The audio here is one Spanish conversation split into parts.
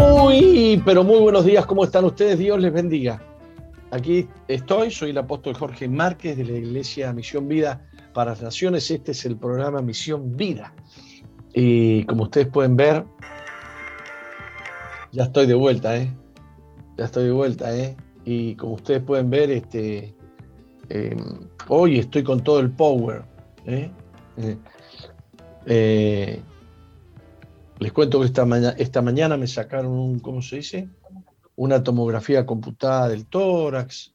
Muy, pero muy buenos días, ¿cómo están ustedes? Dios les bendiga. Aquí estoy, soy el apóstol Jorge Márquez de la Iglesia Misión Vida para las Naciones. Este es el programa Misión Vida. Y como ustedes pueden ver, ya estoy de vuelta, ¿eh? Y como ustedes pueden ver, hoy estoy con todo el power, ¿eh? Les cuento que esta mañana me sacaron una tomografía computada del tórax,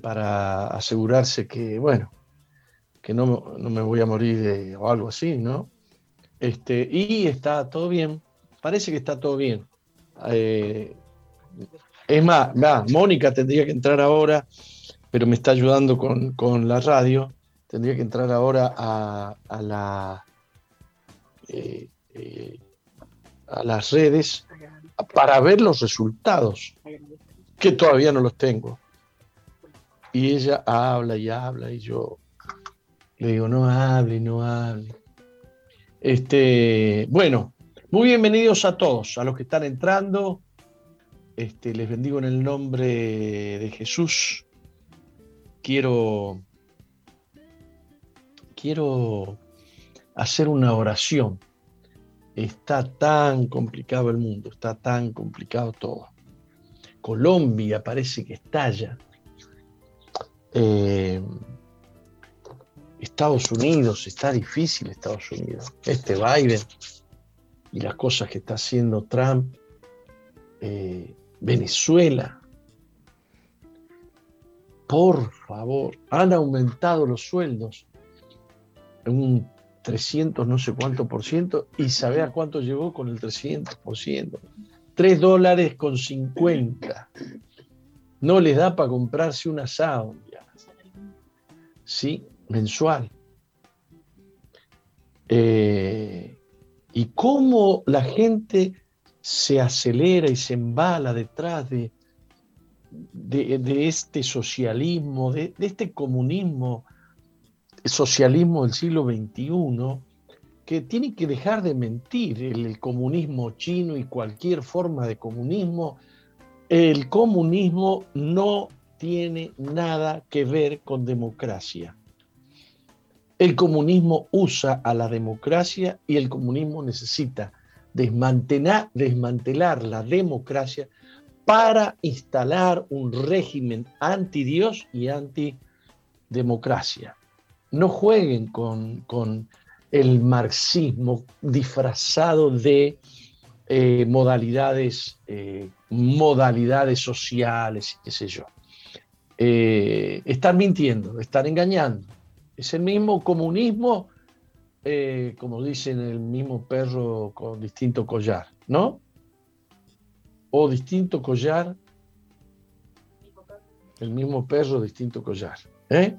para asegurarse que, bueno, que no me voy a morir o algo así, ¿no? Y está todo bien, parece que está todo bien. Es más, Mónica tendría que entrar ahora, pero me está ayudando con la radio. Tendría que entrar ahora a las redes para ver los resultados, que todavía no los tengo. Y ella habla y habla, y yo le digo, no hable. Bueno, muy bienvenidos a todos, a los que están entrando. Les bendigo en el nombre de Jesús. Quiero hacer una oración. Está tan complicado el mundo, está tan complicado todo. Colombia parece que estalla. Estados Unidos, está difícil Estados Unidos. Biden y las cosas que está haciendo Trump. Venezuela. Por favor, han aumentado los sueldos un 300 no sé cuánto por ciento, y sabe a cuánto llegó con el 300%. $3.50. No les da para comprarse un asado, ¿sí? Mensual. Y cómo la gente se acelera y se embala detrás de este socialismo, de este comunismo, socialismo del siglo XXI, que tiene que dejar de mentir. El comunismo chino y cualquier forma de comunismo, el comunismo no tiene nada que ver con democracia. El comunismo usa a la democracia y el comunismo necesita desmantelar la democracia para instalar un régimen anti Dios y anti democracia. No jueguen con el marxismo disfrazado de modalidades sociales, qué sé yo. Están mintiendo, están engañando. Es el mismo comunismo, como dicen, el mismo perro con distinto collar, ¿no? O distinto collar, el mismo perro, distinto collar, ¿eh?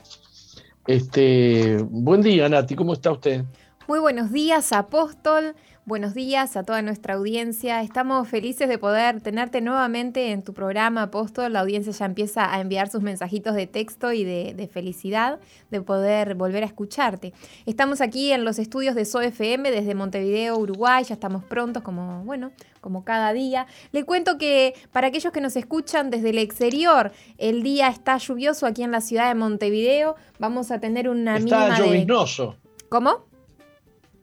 Buen día, Nati, ¿cómo está usted? Muy buenos días, Apóstol. Buenos días a toda nuestra audiencia. Estamos felices de poder tenerte nuevamente en tu programa, Apóstol. La audiencia ya empieza a enviar sus mensajitos de texto y de felicidad de poder volver a escucharte. Estamos aquí en los estudios de PSOE FM desde Montevideo, Uruguay. Ya estamos prontos, como cada día. Le cuento que para aquellos que nos escuchan desde el exterior, el día está lluvioso aquí en la ciudad de Montevideo. Vamos a tener una mínima de... Está lloviznoso. ¿Cómo?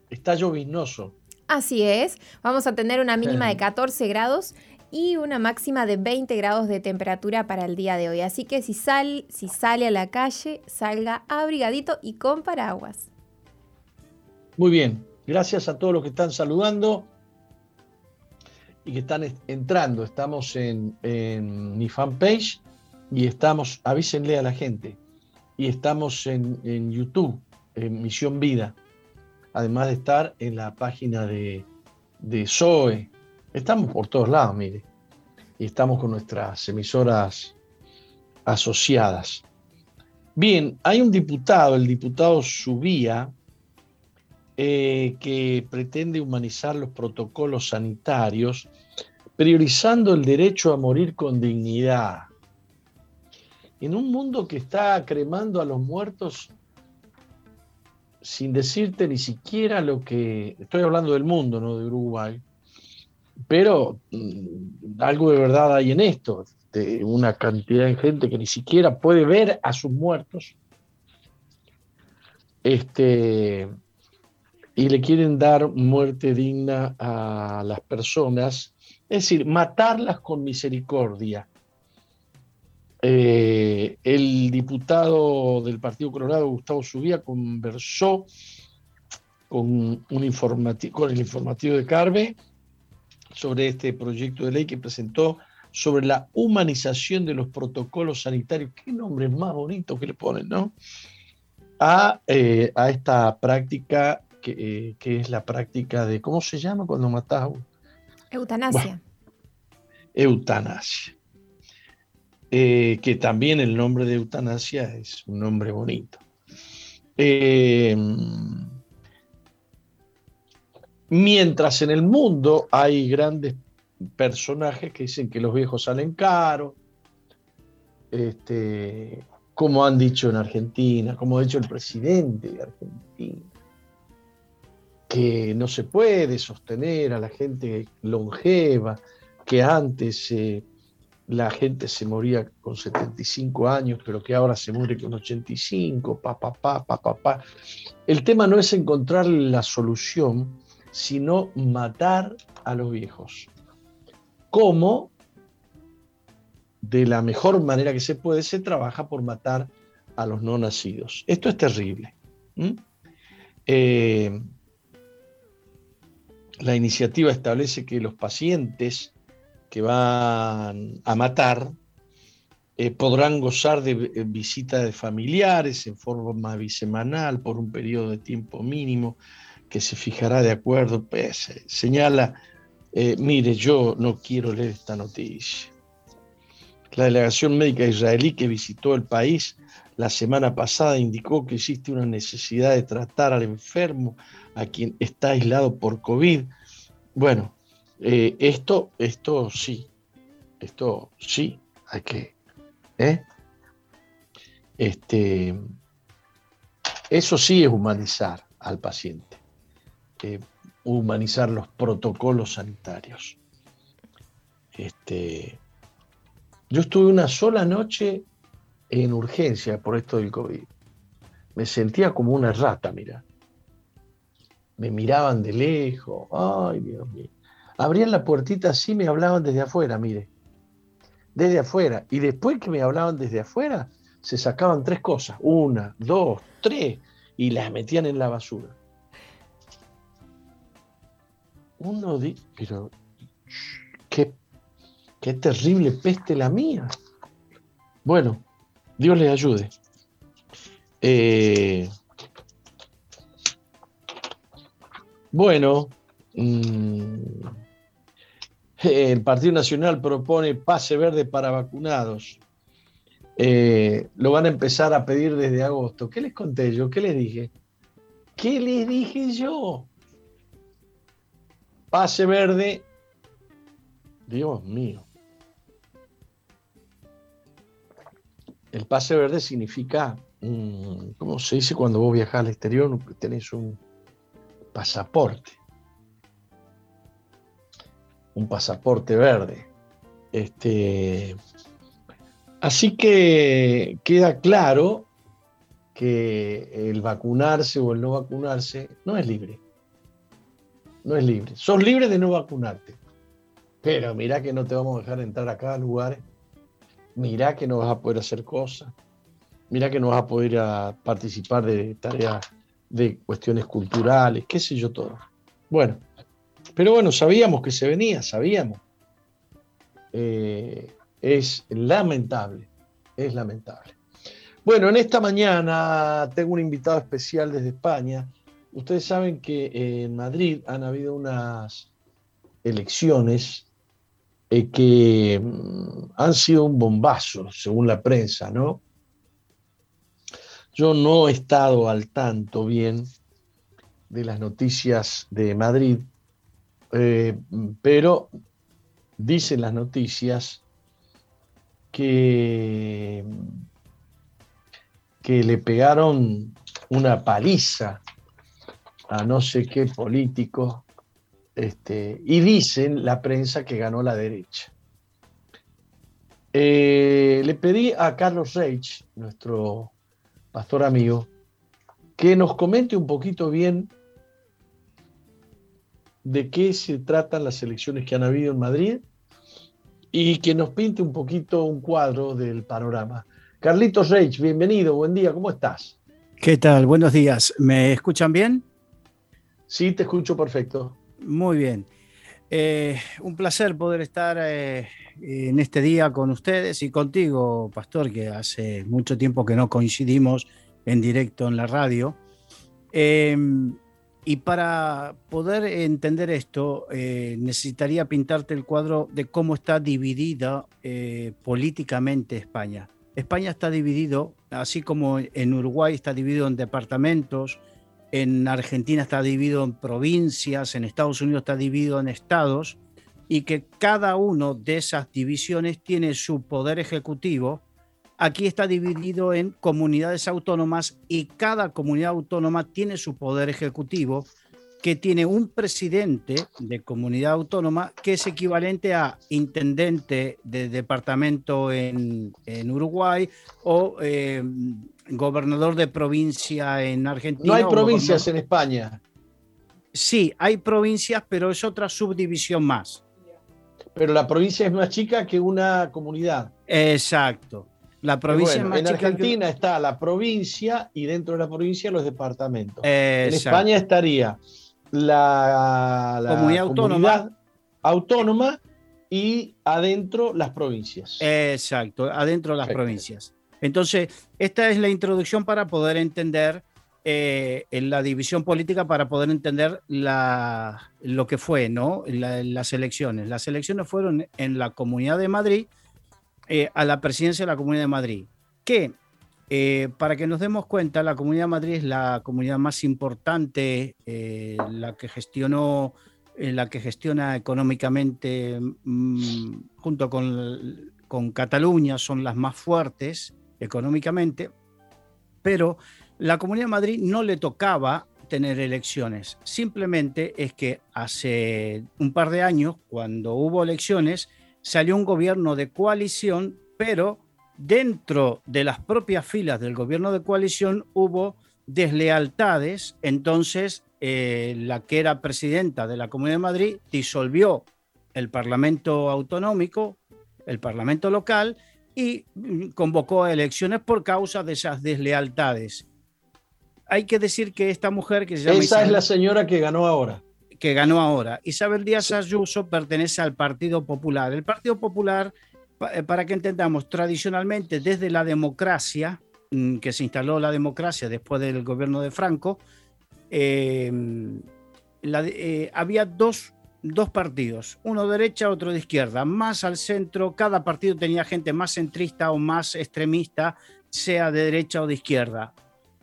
Está lloviznoso. Así es. Vamos a tener una mínima de 14 grados y una máxima de 20 grados de temperatura para el día de hoy. Así que si sale a la calle, salga abrigadito y con paraguas. Muy bien. Gracias a todos los que están saludando y que están entrando. Estamos en mi fanpage y estamos, avísenle a la gente, y estamos en YouTube, en Misión Vida, además de estar en la página de PSOE. Estamos por todos lados, mire, y estamos con nuestras emisoras asociadas. Bien, hay un diputado, el diputado Zubia, que pretende humanizar los protocolos sanitarios, priorizando el derecho a morir con dignidad. En un mundo que está cremando a los muertos sin decirte ni siquiera lo que... Estoy hablando del mundo, no de Uruguay. Pero algo de verdad hay en esto, de una cantidad de gente que ni siquiera puede ver a sus muertos, y le quieren dar muerte digna a las personas, es decir, matarlas con misericordia. El diputado del Partido Colorado, Gustavo Zubia, conversó con el informativo de Carve sobre este proyecto de ley que presentó sobre la humanización de los protocolos sanitarios. Qué nombre más bonito que le ponen, ¿no? A esta práctica que es la práctica de, ¿cómo se llama cuando matás? Eutanasia. Bueno, eutanasia. Que también el nombre de eutanasia es un nombre bonito. Mientras en el mundo hay grandes personajes que dicen que los viejos salen caros, como han dicho en Argentina, como ha dicho el presidente de Argentina, que no se puede sostener a la gente longeva, que antes la gente se moría con 75 años, pero que ahora se muere con 85, El tema no es encontrar la solución, sino matar a los viejos. ¿Cómo? De la mejor manera que se puede, se trabaja por matar a los no nacidos. Esto es terrible. La iniciativa establece que los pacientes que van a matar podrán gozar de visita de familiares en forma bisemanal por un periodo de tiempo mínimo que se fijará de acuerdo, pues, señala, mire, yo no quiero leer esta noticia. La delegación médica israelí que visitó el país la semana pasada indicó que existe una necesidad de tratar al enfermo, a quien está aislado por COVID. Bueno, esto sí, hay que... Eso sí es humanizar al paciente. Humanizar los protocolos sanitarios. Yo estuve una sola noche en urgencia por esto del COVID. Me sentía como una rata, mira. Me miraban de lejos. Ay, Dios mío. Abrían la puertita así, me hablaban desde afuera, mire. Desde afuera. Y después que me hablaban desde afuera, se sacaban tres cosas. Una, dos, tres. Y las metían en la basura. Uno dice, pero qué terrible peste la mía. Bueno, Dios les ayude. Bueno, el Partido Nacional propone pase verde para vacunados. Lo van a empezar a pedir desde agosto. ¿Qué les conté yo? ¿Qué les dije? ¿Qué les dije yo? Pase verde, Dios mío. El pase verde significa, ¿cómo se dice cuando vos viajás al exterior? Tenés un pasaporte. Un pasaporte verde. Así que queda claro que el vacunarse o el no vacunarse no es libre. No es libre. Sos libre de no vacunarte. Pero mirá que no te vamos a dejar entrar a cada lugar. Mirá que no vas a poder hacer cosas. Mirá que no vas a poder participar de tareas, de cuestiones culturales, qué sé yo todo. Bueno, pero bueno, sabíamos que se venía, sabíamos. Es lamentable, es lamentable. Bueno, en esta mañana tengo un invitado especial desde España. Ustedes saben que en Madrid han habido unas elecciones que han sido un bombazo, según la prensa, ¿no? Yo no he estado al tanto bien de las noticias de Madrid, pero dicen las noticias que le pegaron una paliza a no sé qué político y dicen la prensa que ganó la derecha. Le pedí a Carlos Reich, nuestro pastor amigo, que nos comente un poquito bien de qué se tratan las elecciones que han habido en Madrid y que nos pinte un poquito un cuadro del panorama. Carlitos Reich, bienvenido, buen día, ¿cómo estás? ¿Qué tal? Buenos días. ¿Me escuchan bien? Sí, te escucho perfecto. Muy bien. Un placer poder estar en este día con ustedes y contigo, Pastor, que hace mucho tiempo que no coincidimos en directo en la radio. Y para poder entender esto, necesitaría pintarte el cuadro de cómo está dividida políticamente España. España está dividido, así como en Uruguay está dividido en departamentos, en Argentina está dividido en provincias, en Estados Unidos está dividido en estados, y que cada uno de esas divisiones tiene su poder ejecutivo. Aquí está dividido en comunidades autónomas y cada comunidad autónoma tiene su poder ejecutivo, que tiene un presidente de comunidad autónoma que es equivalente a intendente de departamento en Uruguay o gobernador de provincia en Argentina. No hay provincias en España. Sí, hay provincias, pero es otra subdivisión más. Pero la provincia es más chica que una comunidad. Exacto. La provincia bueno, en Argentina que... está la provincia y dentro de la provincia los departamentos. En España estaría la comunidad autónoma y adentro las provincias. Exacto, adentro las provincias. Entonces, esta es la introducción para poder entender en la división política, para poder entender lo que fue, ¿no? Las elecciones. Las elecciones fueron en la Comunidad de Madrid, a la presidencia de la Comunidad de Madrid, que para que nos demos cuenta, la Comunidad de Madrid es la comunidad más importante, la que gestiona económicamente junto con Cataluña, son las más fuertes económicamente, pero la Comunidad de Madrid no le tocaba tener elecciones. Simplemente es que hace un par de años, cuando hubo elecciones, salió un gobierno de coalición, pero dentro de las propias filas del gobierno de coalición hubo deslealtades. Entonces, la que era presidenta de la Comunidad de Madrid disolvió el Parlamento autonómico, el Parlamento local, y convocó a elecciones por causa de esas deslealtades. Hay que decir que esta mujer que se llama... Esa es la señora que ganó ahora. Isabel Díaz Ayuso pertenece al Partido Popular. El Partido Popular, para que entendamos, tradicionalmente desde la democracia, que se instaló la democracia después del gobierno de Franco, había dos partidos, uno de derecha, otro de izquierda, más al centro. Cada partido tenía gente más centrista o más extremista, sea de derecha o de izquierda.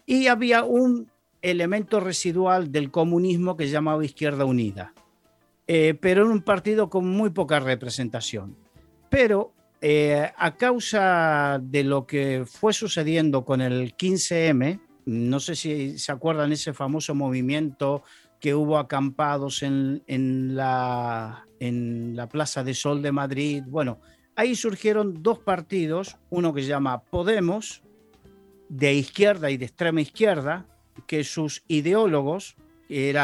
Y había un elemento residual del comunismo que se llamaba Izquierda Unida, pero en un partido con muy poca representación. Pero a causa de lo que fue sucediendo con el 15M, no sé si se acuerdan ese famoso movimiento que hubo acampados en la Plaza de Sol de Madrid. Bueno, ahí surgieron dos partidos, uno que se llama Podemos, de izquierda y de extrema izquierda, que sus ideólogos se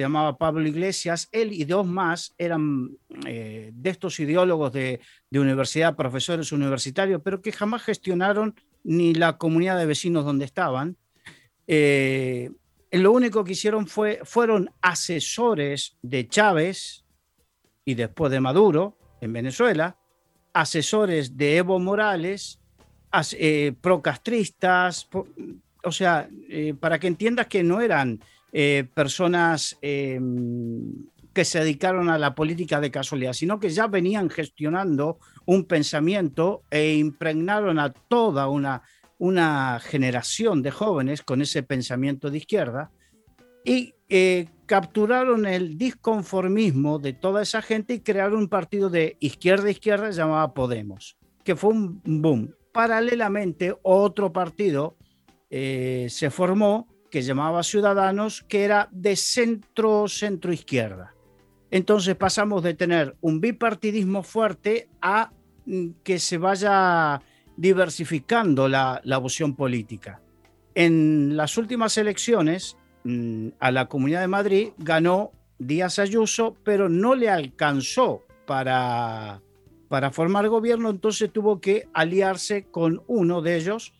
llamaba Pablo Iglesias, él y dos más eran de estos ideólogos de universidad, profesores universitarios, pero que jamás gestionaron ni la comunidad de vecinos donde estaban. Lo único que hicieron fueron asesores de Chávez y después de Maduro en Venezuela, asesores de Evo Morales, procastristas. O sea, para que entiendas que no eran personas que se dedicaron a la política de casualidad, sino que ya venían gestionando un pensamiento e impregnaron a toda una generación de jóvenes con ese pensamiento de izquierda y capturaron el disconformismo de toda esa gente y crearon un partido de izquierda-izquierda llamado Podemos, que fue un boom. Paralelamente, otro partido se formó, que llamaba Ciudadanos, que era de centro-centro-izquierda. Entonces pasamos de tener un bipartidismo fuerte a que se vaya diversificando la opción política. En las últimas elecciones a la Comunidad de Madrid ganó Díaz Ayuso, pero no le alcanzó para formar gobierno, entonces tuvo que aliarse con uno de ellos,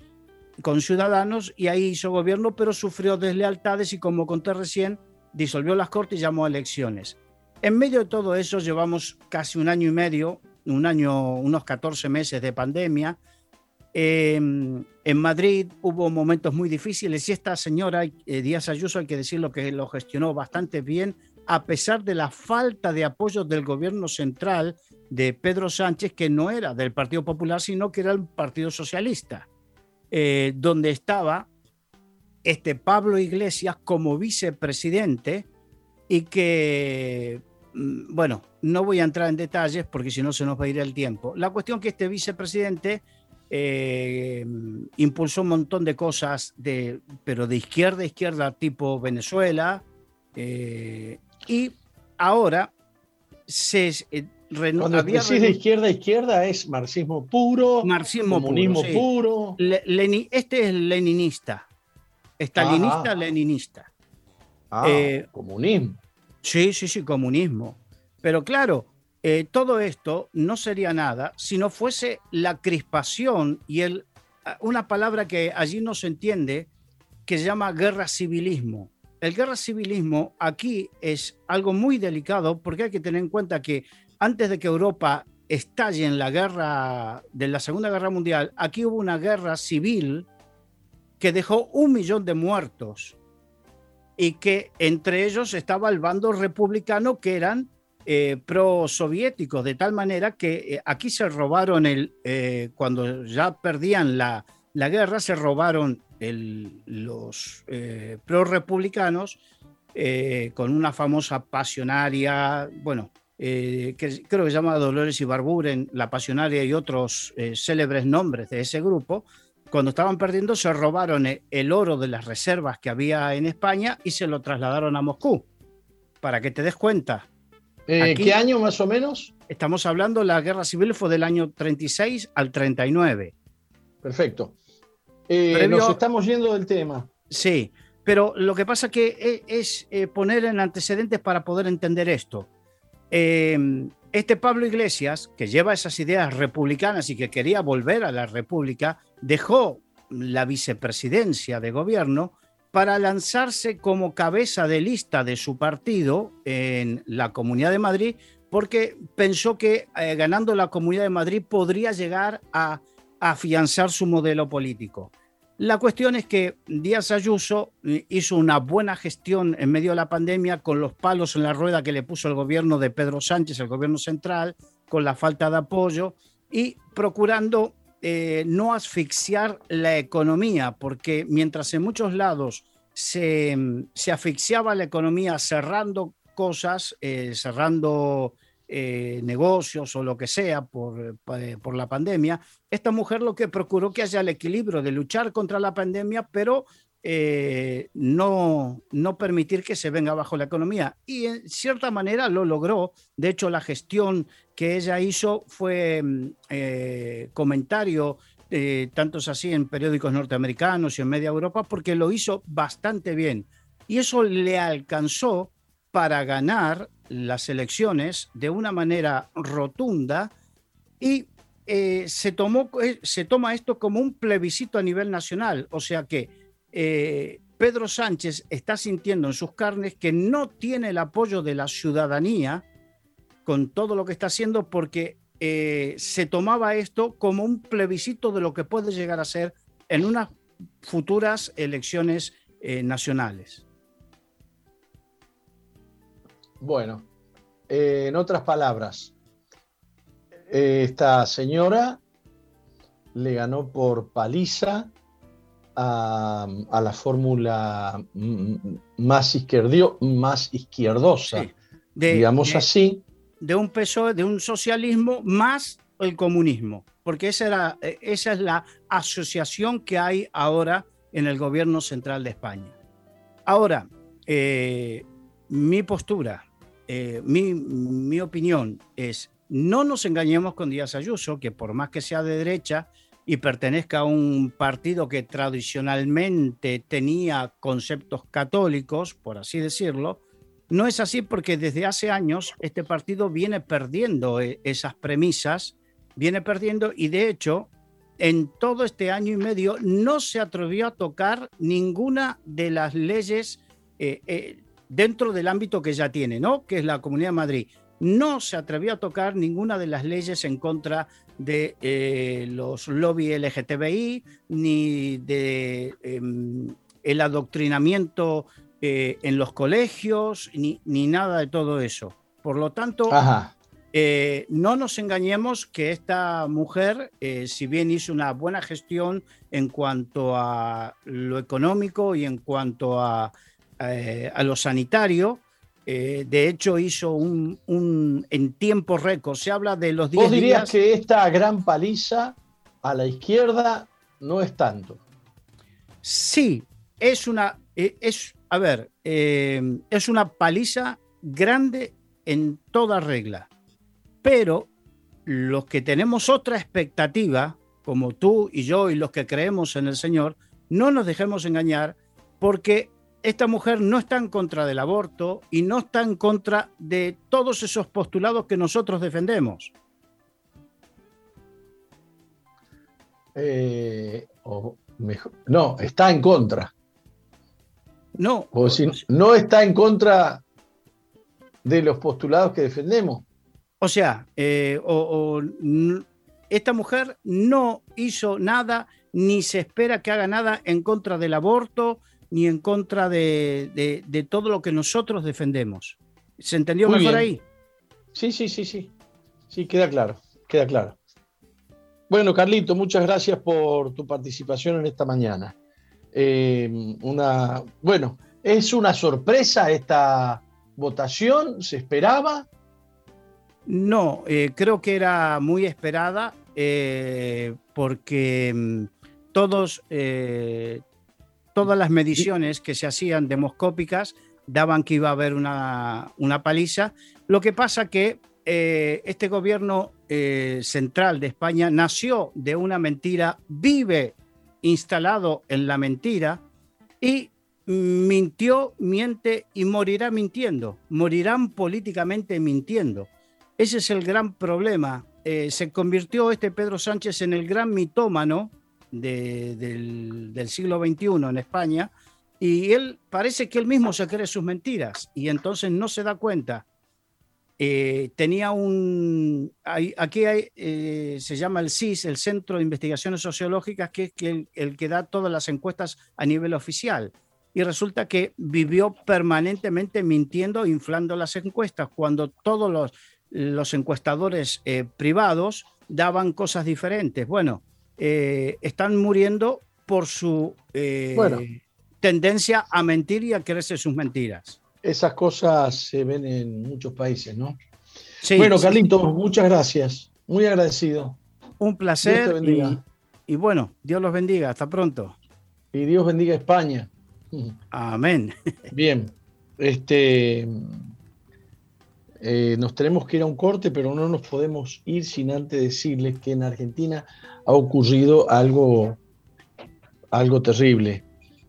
con Ciudadanos, y ahí hizo gobierno, pero sufrió deslealtades y, como conté recién, disolvió las Cortes y llamó a elecciones. En medio de todo eso llevamos casi un año y medio, unos 14 meses de pandemia. En Madrid hubo momentos muy difíciles y esta señora Díaz Ayuso, hay que decirlo, que lo gestionó bastante bien, a pesar de la falta de apoyo del gobierno central de Pedro Sánchez, que no era del Partido Popular, sino que era el Partido Socialista, donde estaba Pablo Iglesias como vicepresidente y que, bueno, no voy a entrar en detalles porque si no se nos va a ir el tiempo. La cuestión que este vicepresidente impulsó un montón de cosas, pero de izquierda a izquierda, tipo Venezuela, y ahora cuando decís de izquierda a izquierda es marxismo puro, comunismo puro. Sí. Este es leninista, estalinista-leninista. Comunismo. Sí, comunismo. Pero claro, todo esto no sería nada si no fuese la crispación y una palabra que allí no se entiende, que se llama guerra civilismo. El guerra civilismo aquí es algo muy delicado porque hay que tener en cuenta que antes de que Europa estalle en la guerra de la Segunda Guerra Mundial, aquí hubo una guerra civil que dejó 1 millón de muertos y que entre ellos estaba el bando republicano, que eran pro-soviéticos, de tal manera que aquí se robaron cuando ya perdían la guerra, se robaron los pro-republicanos con una famosa pasionaria, que creo que se llama Dolores Ibarburen, la pasionaria, y otros célebres nombres de ese grupo. Cuando estaban perdiendo, se robaron el oro de las reservas que había en España y se lo trasladaron a Moscú, para que te des cuenta. Aquí, ¿qué año más o menos? Estamos hablando, la guerra civil fue del año 36 al 39. Perfecto. Nos estamos yendo del tema. Sí, pero lo que pasa que es poner en antecedentes para poder entender esto. Pablo Iglesias, que lleva esas ideas republicanas y que quería volver a la república, dejó la vicepresidencia de gobierno para lanzarse como cabeza de lista de su partido en la Comunidad de Madrid, porque pensó que ganando la Comunidad de Madrid podría llegar a afianzar su modelo político. La cuestión es que Díaz Ayuso hizo una buena gestión en medio de la pandemia, con los palos en la rueda que le puso el gobierno de Pedro Sánchez, el gobierno central, con la falta de apoyo y procurando no asfixiar la economía, porque mientras en muchos lados se asfixiaba la economía cerrando cosas, negocios o lo que sea por la pandemia, esta mujer lo que procuró que haya el equilibrio de luchar contra la pandemia, pero no permitir que se venga abajo la economía. Y en cierta manera lo logró. De hecho, la gestión que ella hizo fue comentario, tanto es así en periódicos norteamericanos y en media Europa, porque lo hizo bastante bien. Y eso le alcanzó para ganar las elecciones de una manera rotunda y se toma esto como un plebiscito a nivel nacional. O sea que Pedro Sánchez está sintiendo en sus carnes que no tiene el apoyo de la ciudadanía con todo lo que está haciendo, porque se tomaba esto como un plebiscito de lo que puede llegar a ser en unas futuras elecciones nacionales. Bueno, en otras palabras, esta señora le ganó por paliza a la fórmula más izquierdosa, sí, así. De un PSOE, de un socialismo más el comunismo, porque esa es la asociación que hay ahora en el gobierno central de España. Ahora, mi postura. mi opinión es, no nos engañemos con Díaz Ayuso, que por más que sea de derecha y pertenezca a un partido que tradicionalmente tenía conceptos católicos, por así decirlo, no es así, porque desde hace años este partido viene perdiendo esas premisas, y de hecho en todo este año y medio no se atrevió a tocar ninguna de las leyes dentro del ámbito que ya tiene, ¿no? Que es la Comunidad de Madrid. No se atrevió a tocar ninguna de las leyes en contra de los lobbies LGTBI, ni de el adoctrinamiento en los colegios, ni nada de todo eso. Por lo tanto, no nos engañemos que esta mujer, si bien hizo una buena gestión en cuanto a lo económico y en cuanto a lo sanitario, de hecho hizo un en tiempo récord. Se habla de los 10 días. ¿Vos dirías que esta gran paliza a la izquierda no es tanto? Sí, es una... a ver, es una paliza grande en toda regla, pero los que tenemos otra expectativa, como tú y yo y los que creemos en el Señor, no nos dejemos engañar, porque esta mujer no está en contra del aborto y no está en contra de todos esos postulados que nosotros defendemos. Está en contra. No, o si no está en contra de los postulados que defendemos. O sea, esta mujer no hizo nada, ni se espera que haga nada en contra del aborto, ni en contra de todo lo que nosotros defendemos. ¿Se entendió muy mejor bien ahí? Sí. Sí, queda claro. Bueno, Carlito, muchas gracias por tu participación en esta mañana. ¿Es una sorpresa esta votación? ¿Se esperaba? No, creo que era muy esperada, porque todas las mediciones que se hacían demoscópicas daban que iba a haber una paliza. Lo que pasa que este gobierno central de España nació de una mentira, vive instalado en la mentira, y mintió, miente y morirá mintiendo, morirán políticamente mintiendo. Ese es el gran problema. Se convirtió este Pedro Sánchez en el gran mitómano del siglo XXI en España, y él parece que él mismo se cree sus mentiras y entonces no se da cuenta. Se llama el CIS, el Centro de Investigaciones Sociológicas, que es el que da todas las encuestas a nivel oficial. Y resulta que vivió permanentemente mintiendo, inflando las encuestas, cuando todos los encuestadores privados daban cosas diferentes. Bueno, están muriendo por su tendencia a mentir y a creerse sus mentiras. Esas cosas se ven en muchos países, ¿no? Sí, bueno, Carlitos, sí. Muchas gracias. Muy agradecido. Un placer. Dios te bendiga. Y bueno, Dios los bendiga. Hasta pronto. Y Dios bendiga España. Amén. Bien. Nos tenemos que ir a un corte, pero no nos podemos ir sin antes decirles que en Argentina ha ocurrido algo terrible.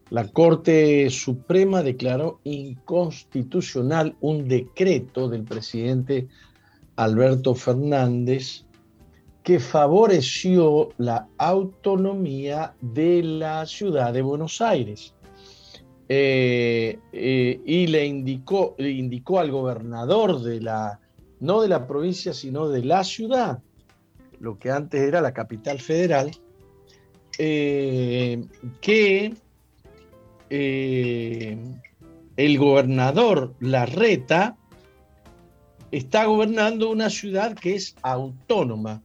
La Corte Suprema declaró inconstitucional un decreto del presidente Alberto Fernández que favoreció la autonomía de la ciudad de Buenos Aires y le indicó al gobernador no de la provincia, sino de la ciudad, lo que antes era la capital federal, que... el gobernador Larreta está gobernando una ciudad que es autónoma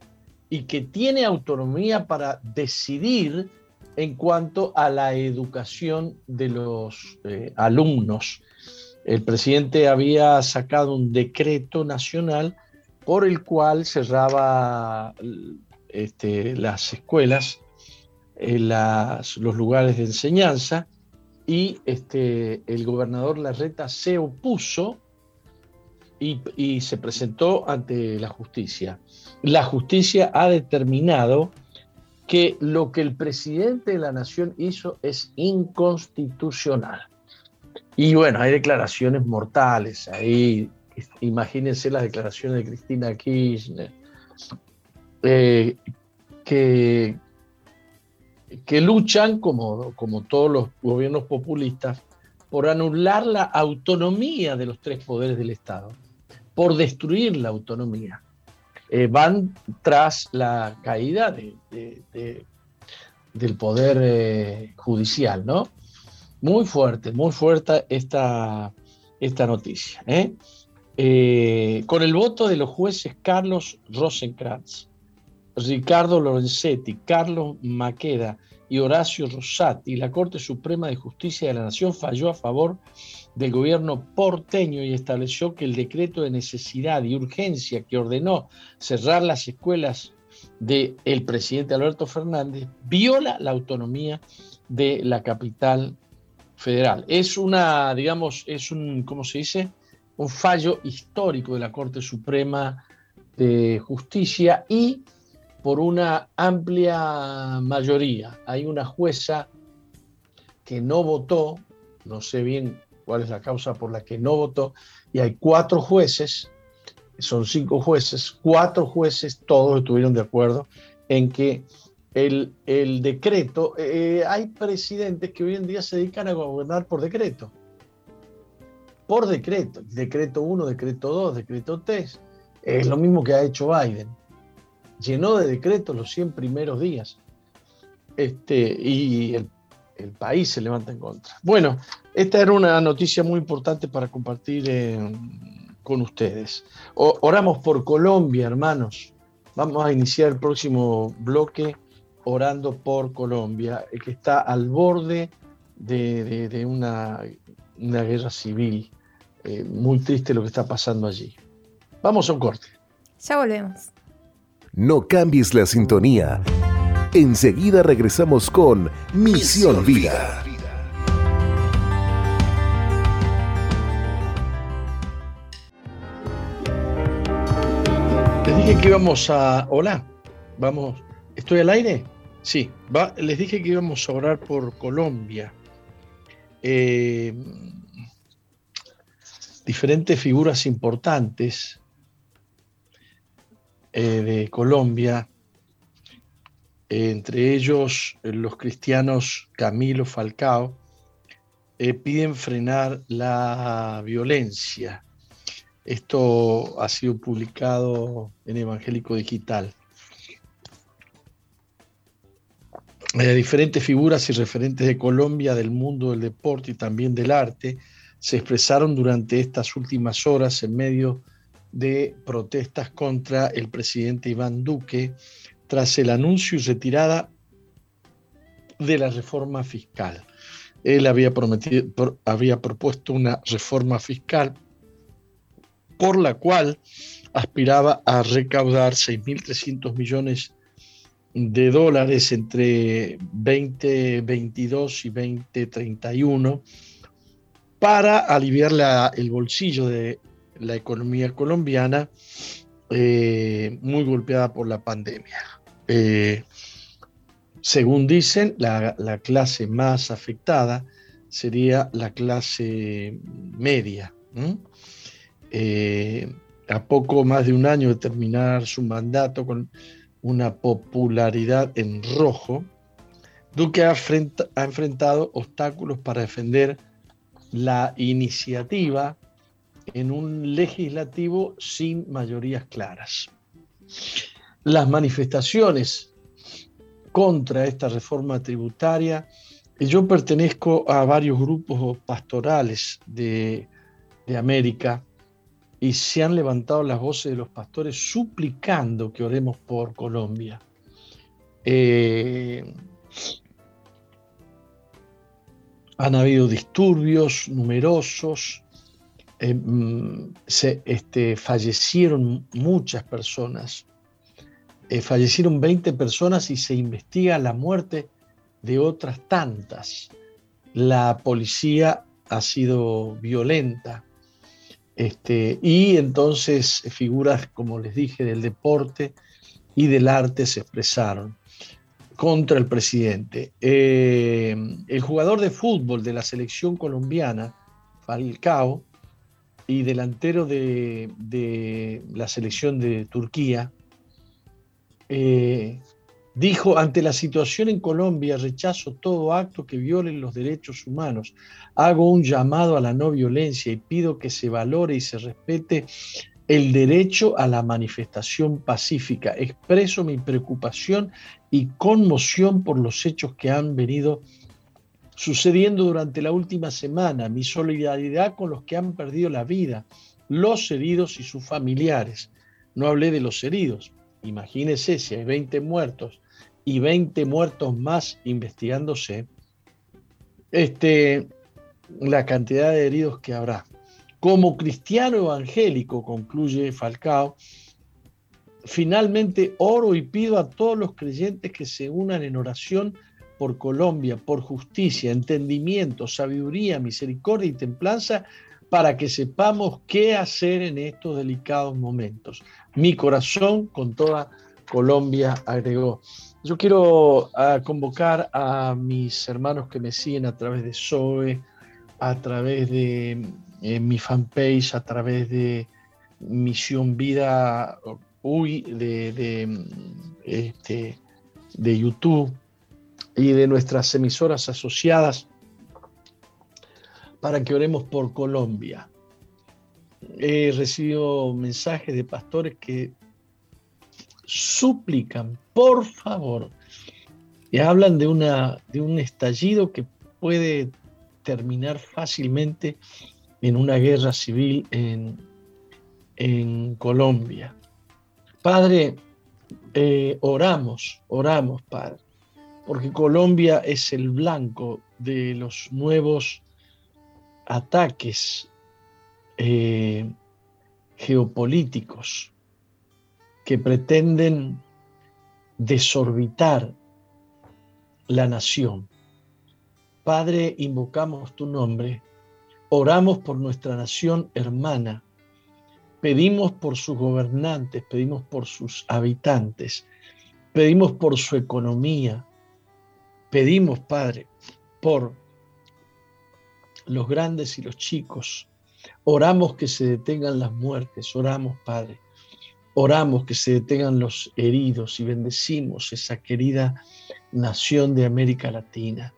y que tiene autonomía para decidir en cuanto a la educación de los alumnos. El presidente había sacado un decreto nacional por el cual cerraba las escuelas, los lugares de enseñanza, y el gobernador Larreta se opuso y se presentó ante la justicia. La justicia ha determinado que lo que el presidente de la nación hizo es inconstitucional. Y bueno, hay declaraciones mortales ahí. Imagínense las declaraciones de Cristina Kirchner, que luchan, como todos los gobiernos populistas, por anular la autonomía de los tres poderes del Estado, por destruir la autonomía. Van tras la caída del poder judicial, ¿no? Muy fuerte esta noticia, ¿eh? Con el voto de los jueces Carlos Rosenkrantz, Ricardo Lorenzetti, Carlos Maqueda y Horacio Rosati, la Corte Suprema de Justicia de la Nación falló a favor del gobierno porteño y estableció que el decreto de necesidad y urgencia que ordenó cerrar las escuelas del presidente Alberto Fernández viola la autonomía de la capital federal. Es una, digamos, es un, ¿cómo se dice? Un fallo histórico de la Corte Suprema de Justicia y por una amplia mayoría. Hay una jueza que no votó, no sé bien cuál es la causa por la que no votó, y hay 4 jueces, son 5 jueces, 4 jueces, todos estuvieron de acuerdo en que el decreto, hay presidentes que hoy en día se dedican a gobernar por decreto. Por decreto, decreto 1, decreto 2, decreto 3, es lo mismo que ha hecho Biden. Llenó de decretos los 100 primeros días. Y el país se levanta en contra. Bueno, esta era una noticia muy importante para compartir con ustedes. Oramos por Colombia, hermanos. Vamos a iniciar el próximo bloque orando por Colombia, que está al borde de una guerra civil. Muy triste lo que está pasando allí. Vamos a un corte. Ya volvemos. No cambies la sintonía. Enseguida regresamos con Misión Vida. Les dije que íbamos a... Hola, vamos... ¿Estoy al aire? Sí, les dije que íbamos a orar por Colombia. Diferentes figuras importantes de Colombia, entre ellos los cristianos Camilo Falcao, piden frenar la violencia. Esto ha sido publicado en Evangélico Digital. Diferentes figuras y referentes de Colombia, del mundo del deporte y también del arte, se expresaron durante estas últimas horas en medio de protestas contra el presidente Iván Duque tras el anuncio y retirada de la reforma fiscal. Él había propuesto una reforma fiscal por la cual aspiraba a recaudar $6.300 millones entre 2022 y 2031 para aliviar el bolsillo de la economía colombiana, muy golpeada por la pandemia. Según dicen, la clase más afectada sería la clase media. A poco más de un año de terminar su mandato con una popularidad en rojo, Duque ha enfrentado obstáculos para defender la iniciativa en un legislativo sin mayorías claras. Las manifestaciones contra esta reforma tributaria, yo pertenezco a varios grupos pastorales de América y se han levantado las voces de los pastores suplicando que oremos por Colombia. Han habido disturbios numerosos. Fallecieron muchas personas, fallecieron 20 personas y se investiga la muerte de otras tantas. La policía ha sido violenta, Y entonces figuras, como les dije, del deporte y del arte se expresaron contra el presidente. El jugador de fútbol de la selección colombiana, Falcao, y delantero de la selección de Turquía, dijo: ante la situación en Colombia, rechazo todo acto que viole los derechos humanos. Hago un llamado a la no violencia y pido que se valore y se respete el derecho a la manifestación pacífica. Expreso mi preocupación y conmoción por los hechos que han venido sucediendo durante la última semana. Mi solidaridad con los que han perdido la vida, los heridos y sus familiares. No hablé de los heridos. Imagínense si hay 20 muertos y 20 muertos más investigándose, la cantidad de heridos que habrá. Como cristiano evangélico, concluye Falcao, finalmente oro y pido a todos los creyentes que se unan en oración por Colombia, por justicia, entendimiento, sabiduría, misericordia y templanza, para que sepamos qué hacer en estos delicados momentos. Mi corazón con toda Colombia, agregó. Yo quiero convocar a mis hermanos que me siguen a través de PSOE, a través de mi fanpage, a través de Misión Vida UI de YouTube y de nuestras emisoras asociadas, para que oremos por Colombia. He recibido mensajes de pastores que suplican, por favor, y hablan de un estallido que puede terminar fácilmente en una guerra civil en Colombia. Padre, oramos, Padre, porque Colombia es el blanco de los nuevos ataques geopolíticos que pretenden desorbitar la nación. Padre, invocamos tu nombre, oramos por nuestra nación hermana, pedimos por sus gobernantes, pedimos por sus habitantes, pedimos por su economía, pedimos, Padre, por los grandes y los chicos. Oramos que se detengan las muertes, oramos, Padre, oramos que se detengan los heridos y bendecimos esa querida nación de América Latina.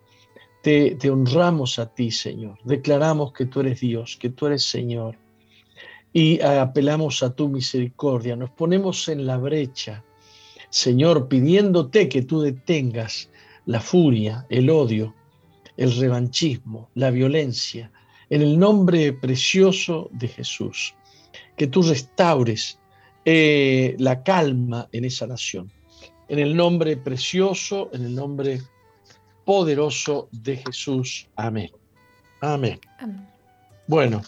Te honramos a ti, Señor, declaramos que tú eres Dios, que tú eres Señor, y apelamos a tu misericordia, nos ponemos en la brecha, Señor, pidiéndote que tú detengas la furia, el odio, el revanchismo, la violencia, en el nombre precioso de Jesús. Que tú restaures la calma en esa nación, en el nombre precioso, en el nombre poderoso de Jesús. Amén. Amén. Amén. Bueno,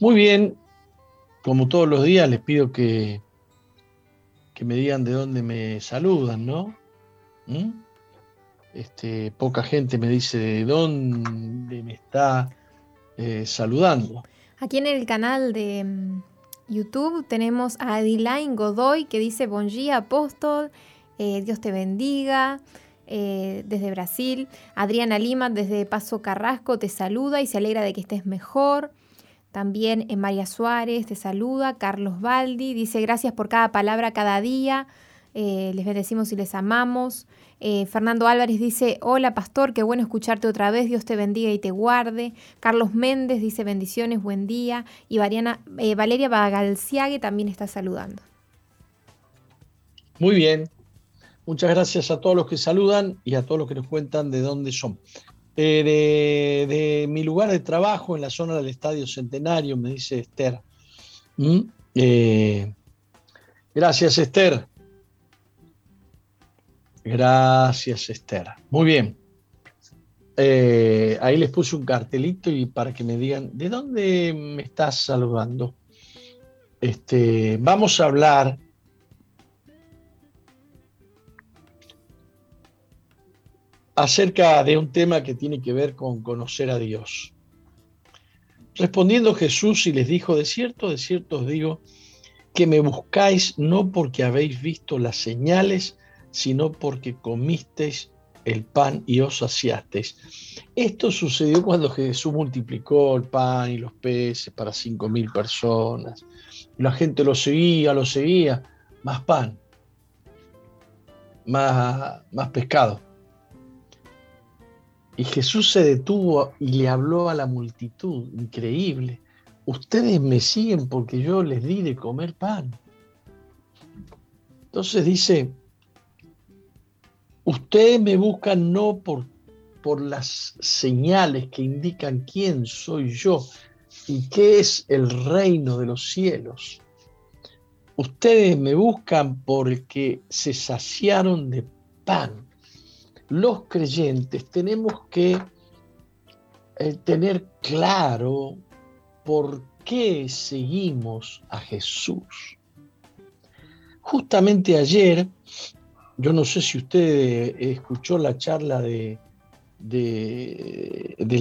muy bien, como todos los días les pido que me digan de dónde me saludan, ¿no? Poca gente me dice de dónde me está saludando. Aquí en el canal de YouTube tenemos a Adilain Godoy que dice: Bon día, apóstol, Dios te bendiga, desde Brasil. Adriana Lima desde Paso Carrasco te saluda y se alegra de que estés mejor. También María Suárez te saluda. Carlos Baldi dice: gracias por cada palabra, cada día. Les bendecimos y les amamos. Fernando Álvarez dice: hola pastor, qué bueno escucharte otra vez, Dios te bendiga y te guarde. Carlos Méndez dice: bendiciones, buen día. Y Valeria Bagalciague también está saludando. Muy bien, muchas gracias a todos los que saludan y a todos los que nos cuentan de dónde son. De mi lugar de trabajo en la zona del Estadio Centenario, me dice Esther. Gracias, Esther. Gracias, Esther. Muy bien. Ahí les puse un cartelito y para que me digan de dónde me estás saludando. Vamos a hablar acerca de un tema que tiene que ver con conocer a Dios. Respondiendo Jesús y les dijo: de cierto os digo que me buscáis no porque habéis visto las señales, sino porque comisteis el pan y os saciasteis. Esto sucedió cuando Jesús multiplicó el pan y los peces para 5.000 personas. La gente lo seguía, más pan, más pescado. Y Jesús se detuvo y le habló a la multitud, increíble. Ustedes me siguen porque yo les di de comer pan. Entonces dice, ustedes me buscan no por las señales que indican quién soy yo y qué es el reino de los cielos. Ustedes me buscan porque se saciaron de pan. Los creyentes tenemos que tener claro por qué seguimos a Jesús. Justamente ayer, yo no sé si usted escuchó la charla del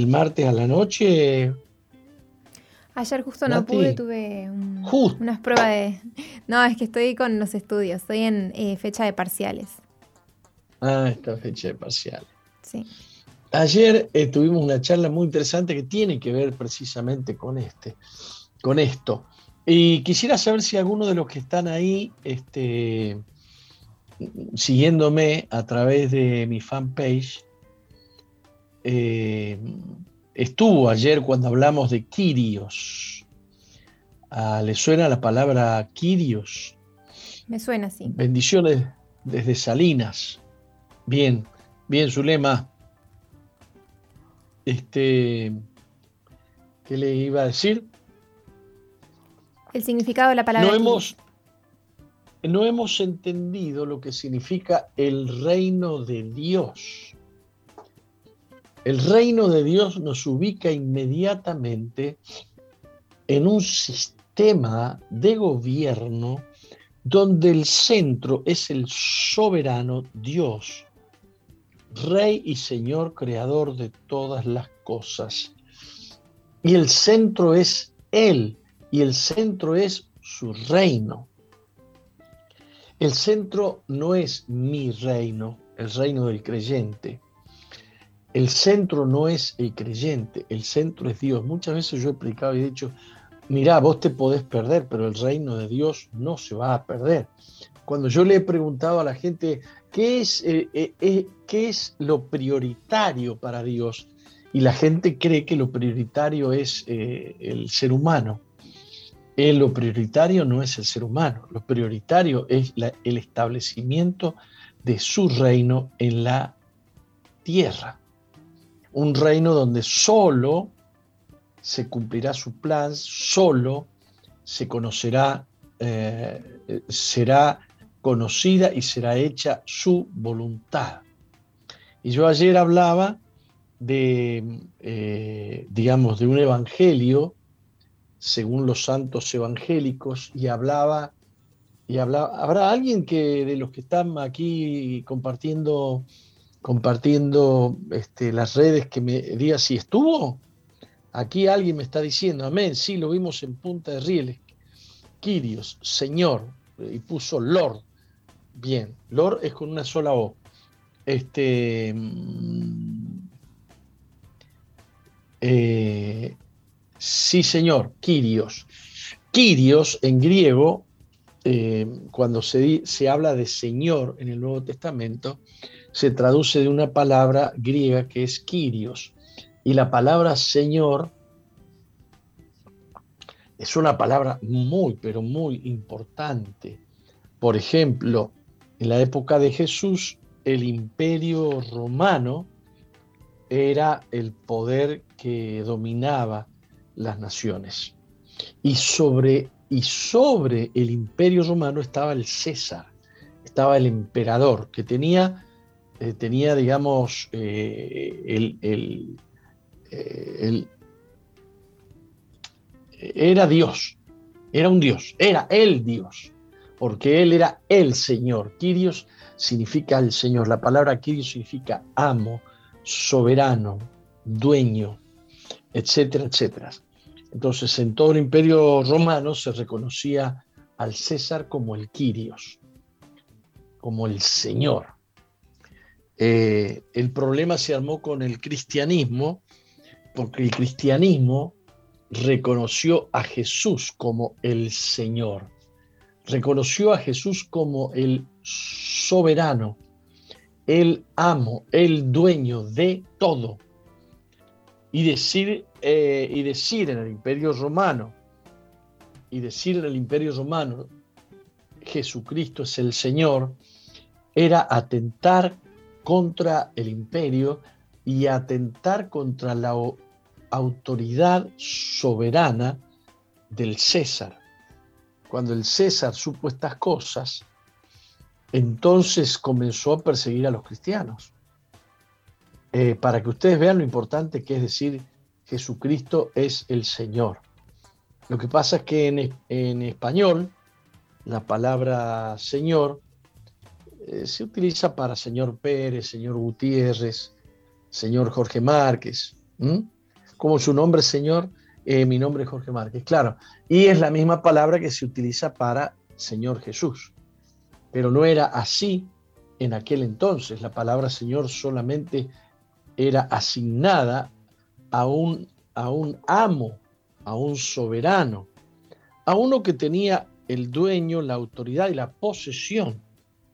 martes a la noche. Ayer justo no pude, tuve unas pruebas de... No, es que estoy con los estudios, estoy en fecha de parciales. Ah, esta fecha de parciales. Sí. Ayer tuvimos una charla muy interesante que tiene que ver precisamente con esto. Y quisiera saber si alguno de los que están ahí siguiéndome a través de mi fanpage estuvo ayer cuando hablamos de Kyrios. ¿Le suena la palabra Kyrios? Me suena, sí. Bendiciones desde Salinas. Bien, bien, Zulema. ¿Qué le iba a decir? El significado de la palabra. No hemos entendido lo que significa el reino de Dios. El reino de Dios nos ubica inmediatamente en un sistema de gobierno donde el centro es el soberano Dios, Rey y Señor, creador de todas las cosas. Y el centro es Él, y el centro es su reino. El centro no es mi reino, el reino del creyente. El centro no es el creyente, el centro es Dios. Muchas veces yo he predicado y he dicho, mirá, vos te podés perder, pero el reino de Dios no se va a perder. Cuando yo le he preguntado a la gente, ¿qué es lo prioritario para Dios? Y la gente cree que lo prioritario es el ser humano. Lo prioritario no es el ser humano, lo prioritario es el establecimiento de su reino en la tierra. Un reino donde solo se cumplirá su plan, solo se conocerá, será conocida y será hecha su voluntad. Y yo ayer hablaba de un evangelio según los santos evangélicos, y hablaba. ¿Habrá alguien de los que están aquí compartiendo las redes que me diga si estuvo? Aquí alguien me está diciendo, amén, sí, lo vimos en Punta de Rieles. Kyrios, Señor, y puso Lord. Bien, Lord es con una sola O. Sí, señor, Kyrios. Kyrios en griego, cuando se habla de Señor en el Nuevo Testamento, se traduce de una palabra griega que es Kyrios. Y la palabra Señor es una palabra muy, pero muy importante. Por ejemplo, en la época de Jesús, el Imperio Romano era el poder que dominaba las naciones, y sobre el Imperio Romano estaba el César, estaba el emperador que tenía digamos era Dios, era un Dios, era el Dios. porque él era el Señor. Kyrios significa el Señor. La palabra Kyrios significa amo, soberano, dueño, etcétera, etcétera. Entonces, en todo el Imperio Romano se reconocía al César como el Kyrios, como el Señor. El problema se armó con el cristianismo, porque el cristianismo reconoció a Jesús como el Señor, reconoció a Jesús como el soberano, el amo, el dueño de todo. Y decir en el Imperio Romano, Jesucristo es el Señor, era atentar contra el imperio y atentar contra la autoridad soberana del César. Cuando el César supo estas cosas, entonces comenzó a perseguir a los cristianos. Para que ustedes vean lo importante que es decir Jesucristo es el Señor. Lo que pasa es que en español la palabra Señor se utiliza para señor Pérez, señor Gutiérrez, señor Jorge Márquez. Como su nombre es Señor, mi nombre es Jorge Márquez, claro. Y es la misma palabra que se utiliza para Señor Jesús. Pero no era así en aquel entonces. La palabra Señor solamente era asignada a un amo, a un soberano, a uno que tenía el dueño, la autoridad y la posesión.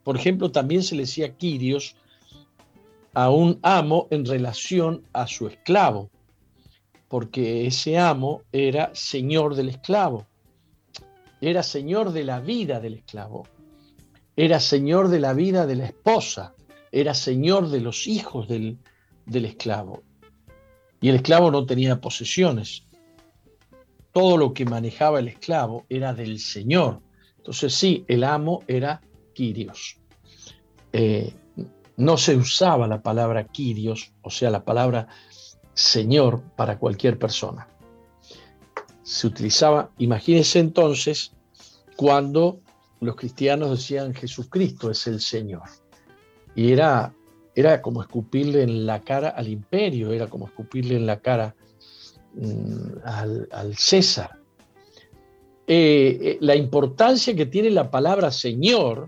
Por ejemplo, también se le decía Kyrios a un amo en relación a su esclavo, porque ese amo era señor del esclavo, era señor de la vida del esclavo, era señor de la vida de la esposa, era señor de los hijos del esclavo. Y el esclavo no tenía posesiones. Todo lo que manejaba el esclavo era del señor. Entonces sí, el amo era Kyrios. No se usaba la palabra Kyrios, o sea, la palabra Señor para cualquier persona. Se utilizaba, imagínense entonces, cuando los cristianos decían Jesucristo es el Señor. Y era como escupirle en la cara al imperio, era como escupirle en la cara al César. La importancia que tiene la palabra Señor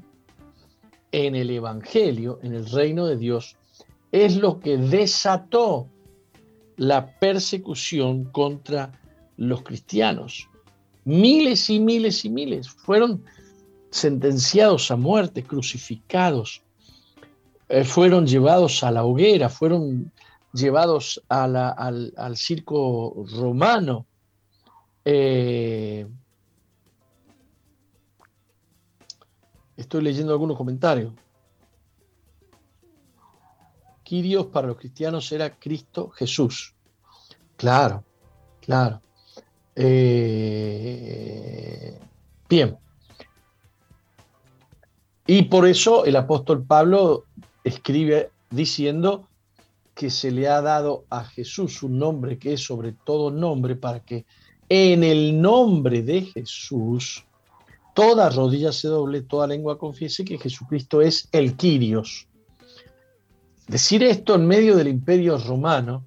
en el Evangelio, en el reino de Dios, es lo que desató la persecución contra los cristianos. Miles y miles y miles fueron sentenciados a muerte, crucificados, fueron llevados a la hoguera, fueron llevados al circo romano. Estoy leyendo algunos comentarios. Kyrios para los cristianos era Cristo Jesús. Claro, claro. Bien. Y por eso el apóstol Pablo escribe diciendo que se le ha dado a Jesús un nombre que es sobre todo nombre, para que en el nombre de Jesús toda rodilla se doble, toda lengua confiese que Jesucristo es el Kyrios. Decir esto en medio del Imperio Romano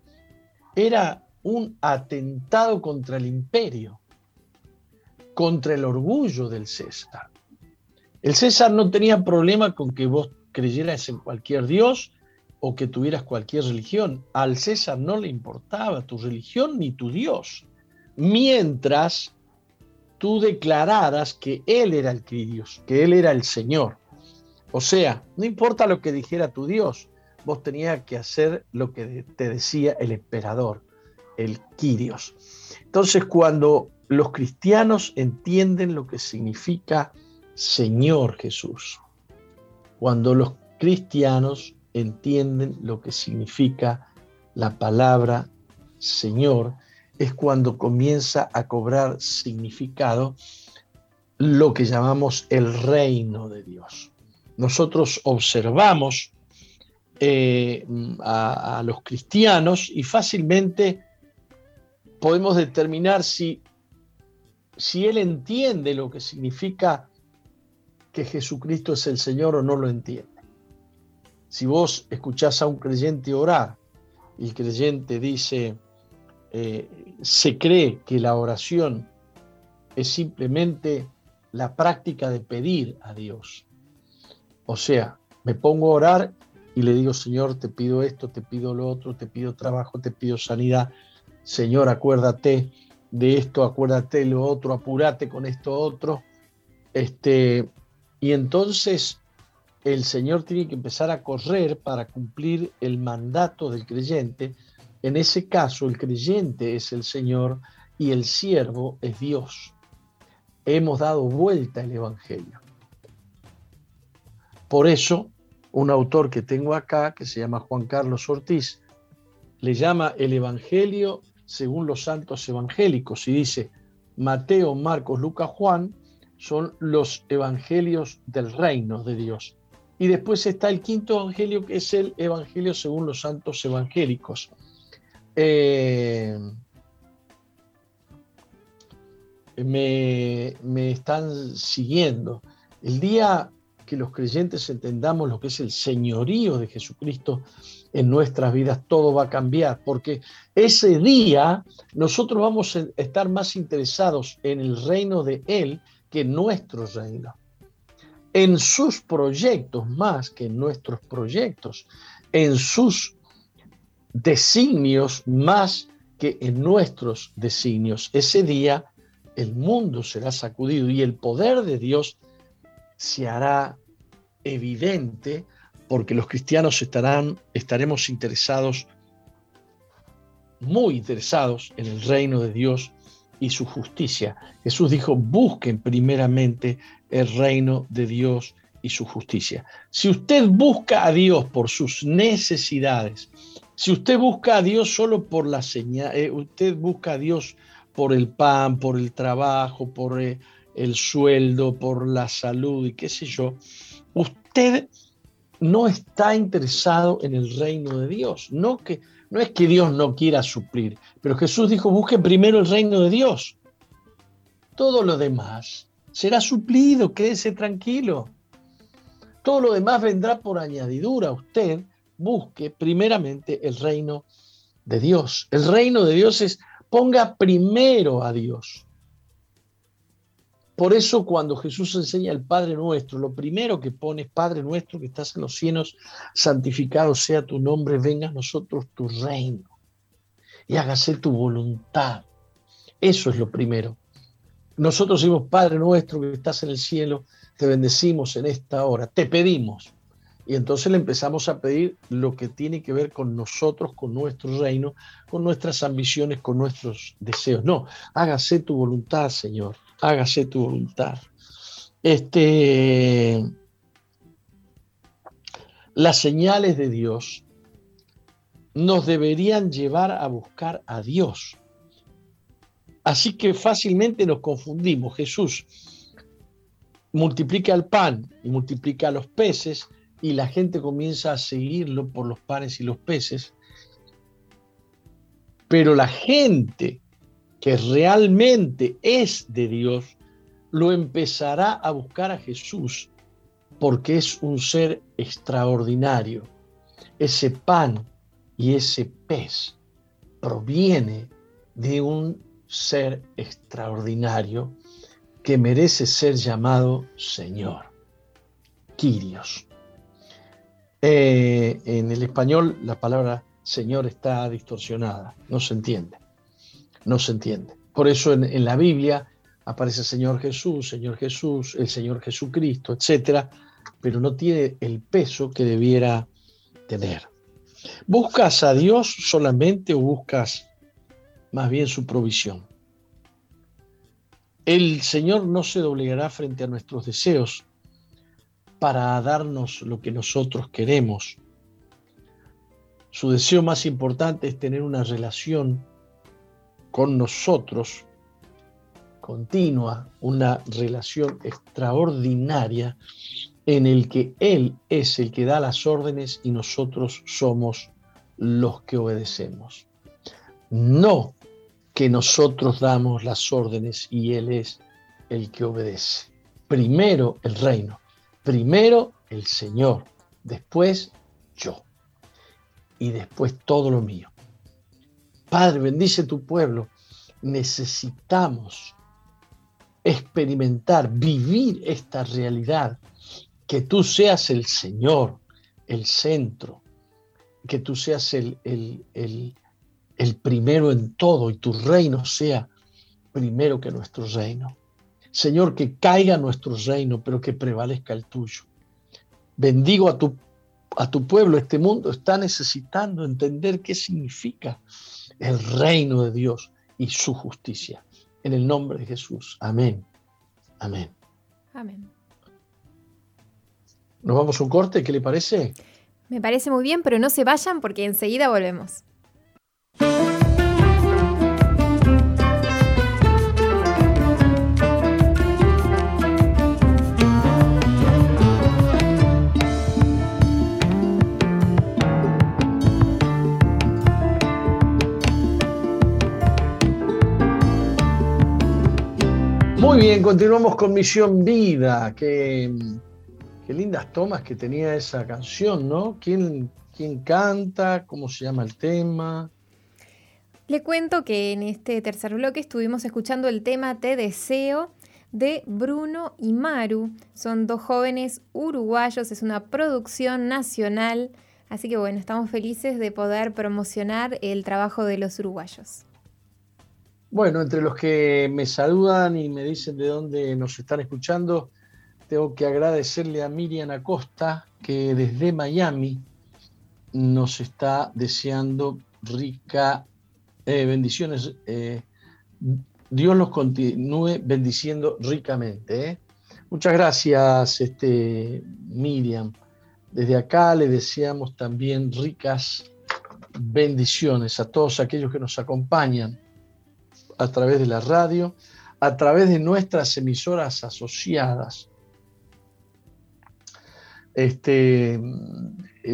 era un atentado contra el imperio, contra el orgullo del César. El César no tenía problema con que vos creyeras en cualquier dios o que tuvieras cualquier religión. Al César no le importaba tu religión ni tu dios, mientras tú declararas que él era el Kyrios, que él era el Señor. O sea, no importa lo que dijera tu dios, vos tenías que hacer lo que te decía el emperador, el Kyrios. Entonces, cuando los cristianos entienden lo que significa Señor Jesús, cuando los cristianos entienden lo que significa la palabra Señor, es cuando comienza a cobrar significado lo que llamamos el reino de Dios. Nosotros observamos a los cristianos y fácilmente podemos determinar si él entiende lo que significa que Jesucristo es el Señor o no lo entiende. Si vos escuchás a un creyente orar y el creyente dice, se cree que la oración es simplemente la práctica de pedir a Dios. O sea, me pongo a orar y le digo, Señor, te pido esto, te pido lo otro, te pido trabajo, te pido sanidad. Señor, acuérdate de esto, acuérdate de lo otro, apúrate con esto otro. Y entonces el Señor tiene que empezar a correr para cumplir el mandato del creyente. En ese caso, el creyente es el Señor y el siervo es Dios. Hemos dado vuelta el Evangelio. Por eso, un autor que tengo acá, que se llama Juan Carlos Ortiz, le llama el Evangelio según los santos evangélicos, y dice, Mateo, Marcos, Lucas, Juan, son los evangelios del reino de Dios. Y después está el quinto evangelio, que es el Evangelio según los santos evangélicos. Me están siguiendo. El día que los creyentes entendamos lo que es el señorío de Jesucristo en nuestras vidas, todo va a cambiar, porque ese día nosotros vamos a estar más interesados en el reino de Él que en nuestro reino, en sus proyectos más que en nuestros proyectos, en sus designios más que en nuestros designios. Ese día el mundo será sacudido y el poder de Dios se hará evidente, porque los cristianos estaremos interesados, muy interesados en el reino de Dios y su justicia. Jesús dijo, busquen primeramente el reino de Dios y su justicia. Si usted busca a Dios por sus necesidades, si usted busca a Dios solo por la señal, usted busca a Dios por el pan, por el trabajo, por el sueldo, por la salud y qué sé yo, usted no está interesado en el reino de Dios. No es que Dios no quiera suplir, pero Jesús dijo, busque primero el reino de Dios. Todo lo demás será suplido, quédese tranquilo. Todo lo demás vendrá por añadidura. Usted busque primeramente el reino de Dios. El reino de Dios es, ponga primero a Dios. Por eso cuando Jesús enseña el Padre Nuestro, lo primero que pone es, Padre Nuestro que estás en los cielos, santificado sea tu nombre, venga a nosotros tu reino y hágase tu voluntad. Eso es lo primero. Nosotros decimos, Padre Nuestro que estás en el cielo, te bendecimos en esta hora, te pedimos. Y entonces le empezamos a pedir lo que tiene que ver con nosotros, con nuestro reino, con nuestras ambiciones, con nuestros deseos. No, hágase tu voluntad, Señor, hágase tu voluntad. Las señales de Dios nos deberían llevar a buscar a Dios. Así que fácilmente nos confundimos. Jesús multiplica el pan y multiplica los peces, y la gente comienza a seguirlo por los panes y los peces, pero la gente que realmente es de Dios lo empezará a buscar a Jesús, porque es un ser extraordinario. Ese pan y ese pez proviene de un ser extraordinario que merece ser llamado Señor. Kyrios. En el español la palabra Señor está distorsionada, no se entiende. Por eso en la Biblia aparece Señor Jesús, el Señor Jesucristo, etc., pero no tiene el peso que debiera tener. ¿Buscas a Dios solamente o buscas más bien su provisión? El Señor no se doblegará frente a nuestros deseos para darnos lo que nosotros queremos. Su deseo más importante es tener una relación con nosotros, continua, una relación extraordinaria en el que Él es el que da las órdenes y nosotros somos los que obedecemos. No que nosotros damos las órdenes y Él es el que obedece. Primero el reino. Primero el Señor, después yo y después todo lo mío. Padre, bendice tu pueblo. Necesitamos experimentar, vivir esta realidad, que tú seas el Señor, el centro, que tú seas el primero en todo y tu reino sea primero que nuestro reino. Señor, que caiga nuestro reino, pero que prevalezca el tuyo. Bendigo a tu pueblo. Este mundo está necesitando entender qué significa el reino de Dios y su justicia. En el nombre de Jesús. Amén. Amén. Amén. ¿Nos vamos a un corte? ¿Qué le parece? Me parece muy bien, pero no se vayan porque enseguida volvemos. Muy bien, continuamos con Misión Vida. Qué lindas tomas que tenía esa canción, ¿no? ¿Quién canta? ¿Cómo se llama el tema? Le cuento que en este tercer bloque estuvimos escuchando el tema Te Deseo de Bruno y Maru. Son dos jóvenes uruguayos, es una producción nacional. Así que bueno, estamos felices de poder promocionar el trabajo de los uruguayos. Bueno, entre los que me saludan y me dicen de dónde nos están escuchando, tengo que agradecerle a Miriam Acosta, que desde Miami nos está deseando ricas bendiciones. Dios los continúe bendiciendo ricamente. Muchas gracias, Miriam. Desde acá le deseamos también ricas bendiciones a todos aquellos que nos acompañan a través de la radio, a través de nuestras emisoras asociadas.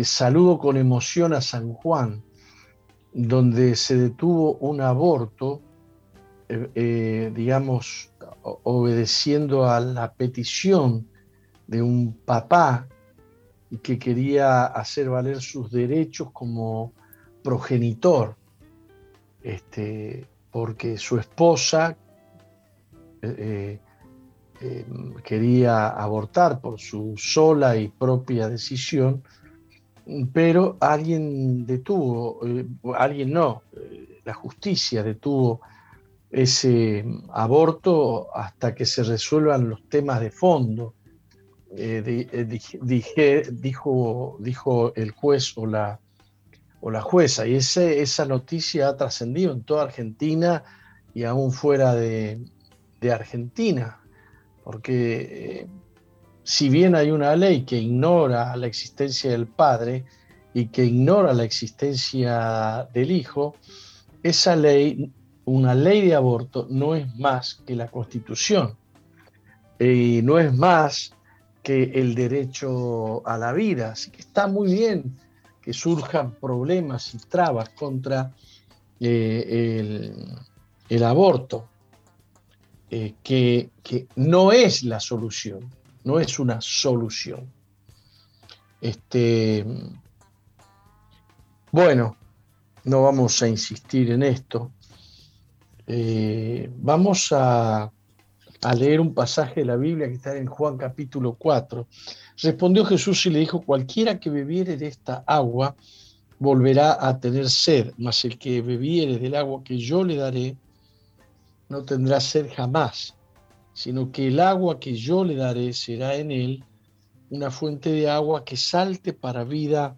Saludo con emoción a San Juan, donde se detuvo un aborto, digamos, obedeciendo a la petición de un papá que quería hacer valer sus derechos como progenitor, porque su esposa quería abortar por su sola y propia decisión, pero alguien detuvo, la justicia detuvo ese aborto hasta que se resuelvan los temas de fondo, dijo el juez o la jueza, y esa noticia ha trascendido en toda Argentina y aún fuera de Argentina, porque si bien hay una ley que ignora la existencia del padre y que ignora la existencia del hijo, esa ley, una ley de aborto, no es más que la Constitución, y no es más que el derecho a la vida, así que está muy bien que surjan problemas y trabas contra el aborto, que no es la solución, no es una solución. Bueno, no vamos a insistir en esto. Vamos a leer un pasaje de la Biblia que está en Juan capítulo 4. Respondió Jesús y le dijo: cualquiera que bebiere de esta agua volverá a tener sed, mas el que bebiere del agua que yo le daré no tendrá sed jamás, sino que el agua que yo le daré será en él una fuente de agua que salte para vida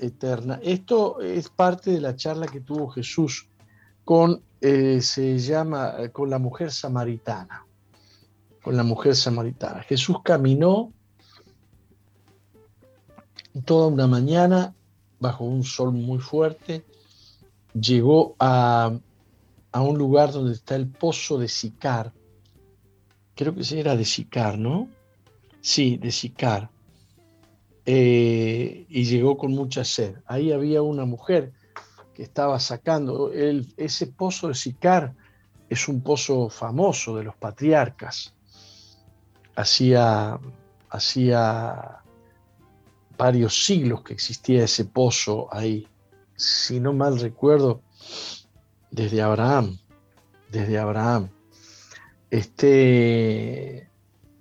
eterna. Esto es parte de la charla que tuvo Jesús con la mujer samaritana. Con la mujer samaritana. Jesús caminó toda una mañana bajo un sol muy fuerte. Llegó a un lugar donde está el pozo de Sicar. Creo que era de Sicar, ¿no? Sí, de Sicar. Y llegó con mucha sed. Ahí había una mujer que estaba sacando. Ese pozo de Sicar es un pozo famoso de los patriarcas. Hacía varios siglos que existía ese pozo ahí. Si no mal recuerdo, desde Abraham.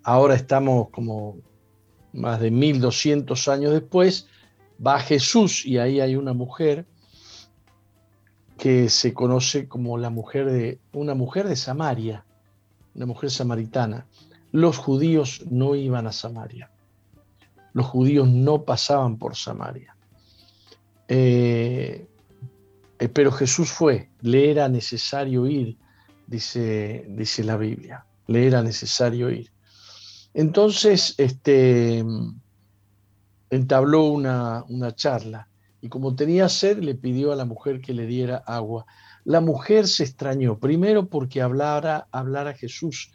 Ahora estamos como más de 1200 años después, va Jesús y ahí hay una mujer que se conoce como una mujer de Samaria, una mujer samaritana. Los judíos no iban a Samaria. Los judíos no pasaban por Samaria. Pero Jesús fue, le era necesario ir, dice la Biblia, le era necesario ir. Entonces entabló una charla y como tenía sed le pidió a la mujer que le diera agua. La mujer se extrañó, primero porque hablara Jesús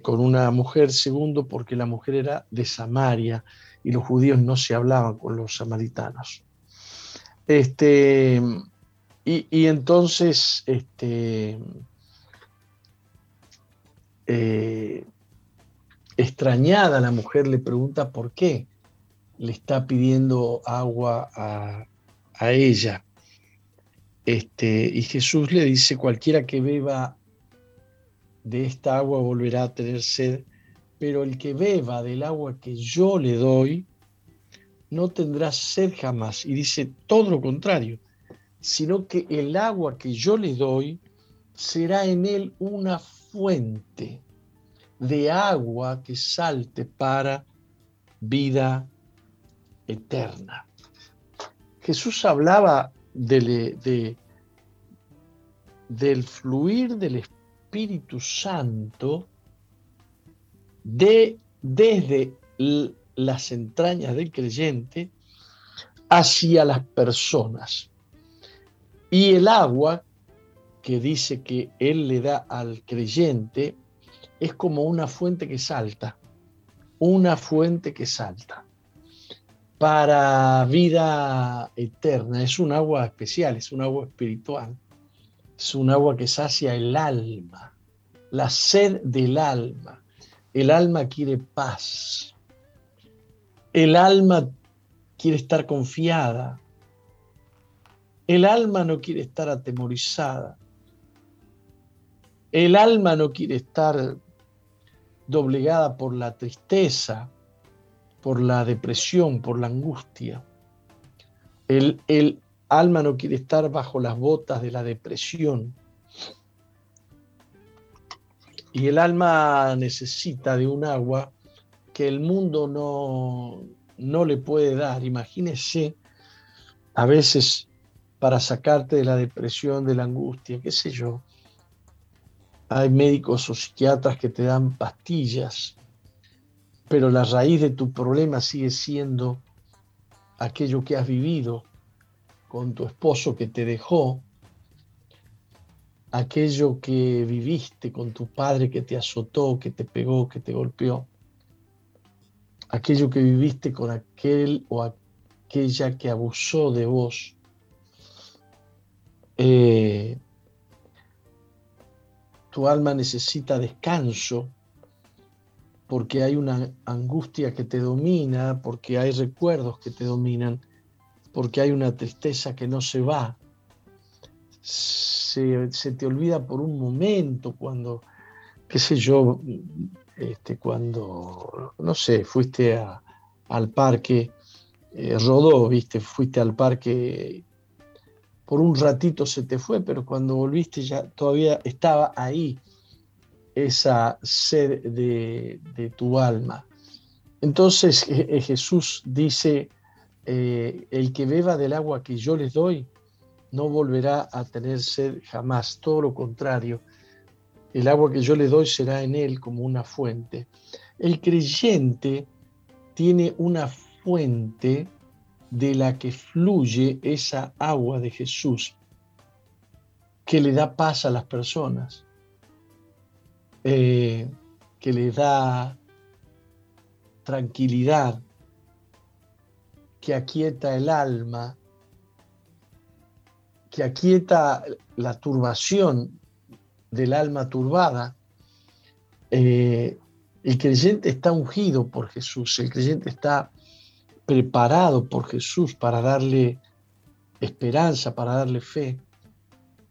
con una mujer, segundo porque la mujer era de Samaria y los judíos no se hablaban con los samaritanos. Entonces, extrañada la mujer le pregunta por qué le está pidiendo agua a ella. Y Jesús le dice: cualquiera que beba de esta agua volverá a tener sed, pero el que beba del agua que yo le doy no tendrá sed jamás. Y dice todo lo contrario, sino que el agua que yo le doy será en él una fuente de agua que salte para vida eterna. Jesús hablaba del fluir del Espíritu Santo desde las entrañas del creyente hacia las personas. Y el agua que dice que Él le da al creyente es como una fuente que salta para vida eterna. Es un agua especial, es un agua espiritual, es un agua que sacia el alma, la sed del alma. El alma quiere paz, el alma quiere estar confiada, el alma no quiere estar atemorizada, el alma no quiere estar doblegada por la tristeza, por la depresión, por la angustia. El alma no quiere estar bajo las botas de la depresión. Y el alma necesita de un agua que el mundo no le puede dar. Imagínese, a veces para sacarte de la depresión, de la angustia, qué sé yo, hay médicos o psiquiatras que te dan pastillas, pero la raíz de tu problema sigue siendo aquello que has vivido con tu esposo que te dejó, aquello que viviste con tu padre que te azotó, que te pegó, que te golpeó, aquello que viviste con aquel o aquella que abusó de vos. Tu alma necesita descanso porque hay una angustia que te domina, porque hay recuerdos que te dominan, porque hay una tristeza que no se va. Se te olvida por un momento cuando, qué sé yo, cuando, no sé, fuiste al parque, rodó, viste, fuiste al parque. Por un ratito se te fue, pero cuando volviste ya todavía estaba ahí esa sed de tu alma. Entonces Jesús dice, el que beba del agua que yo les doy no volverá a tener sed jamás, todo lo contrario. El agua que yo les doy será en él como una fuente. El creyente tiene una fuente de la que fluye esa agua de Jesús, que le da paz a las personas, que le da tranquilidad, que aquieta el alma, que aquieta la turbación del alma turbada, El creyente está ungido por Jesús, el creyente está preparado por Jesús para darle esperanza, para darle fe.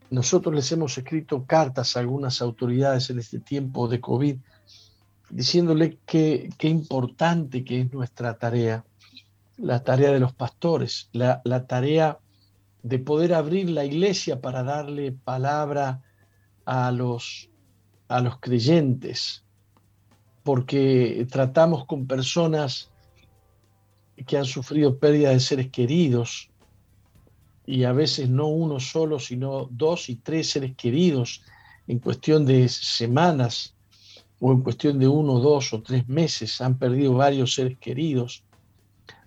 Nosotros les hemos escrito cartas a algunas autoridades en este tiempo de COVID, diciéndole qué importante que es nuestra tarea, la tarea de los pastores, la tarea de poder abrir la iglesia para darle palabra a los creyentes, porque tratamos con personas que han sufrido pérdida de seres queridos, y a veces no uno solo, sino 2 y 3 seres queridos en cuestión de semanas, o en cuestión de 1, 2 o 3 meses, han perdido varios seres queridos.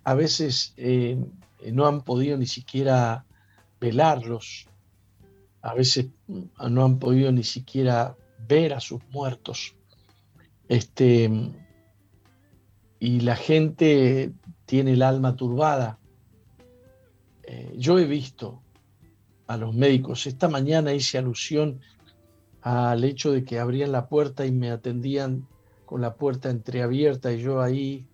A veces no han podido ni siquiera velarlos, a veces no han podido ni siquiera ver a sus muertos. Y la gente tiene el alma turbada. Yo he visto a los médicos. Esta mañana hice alusión al hecho de que abrían la puerta y me atendían con la puerta entreabierta, y yo ahí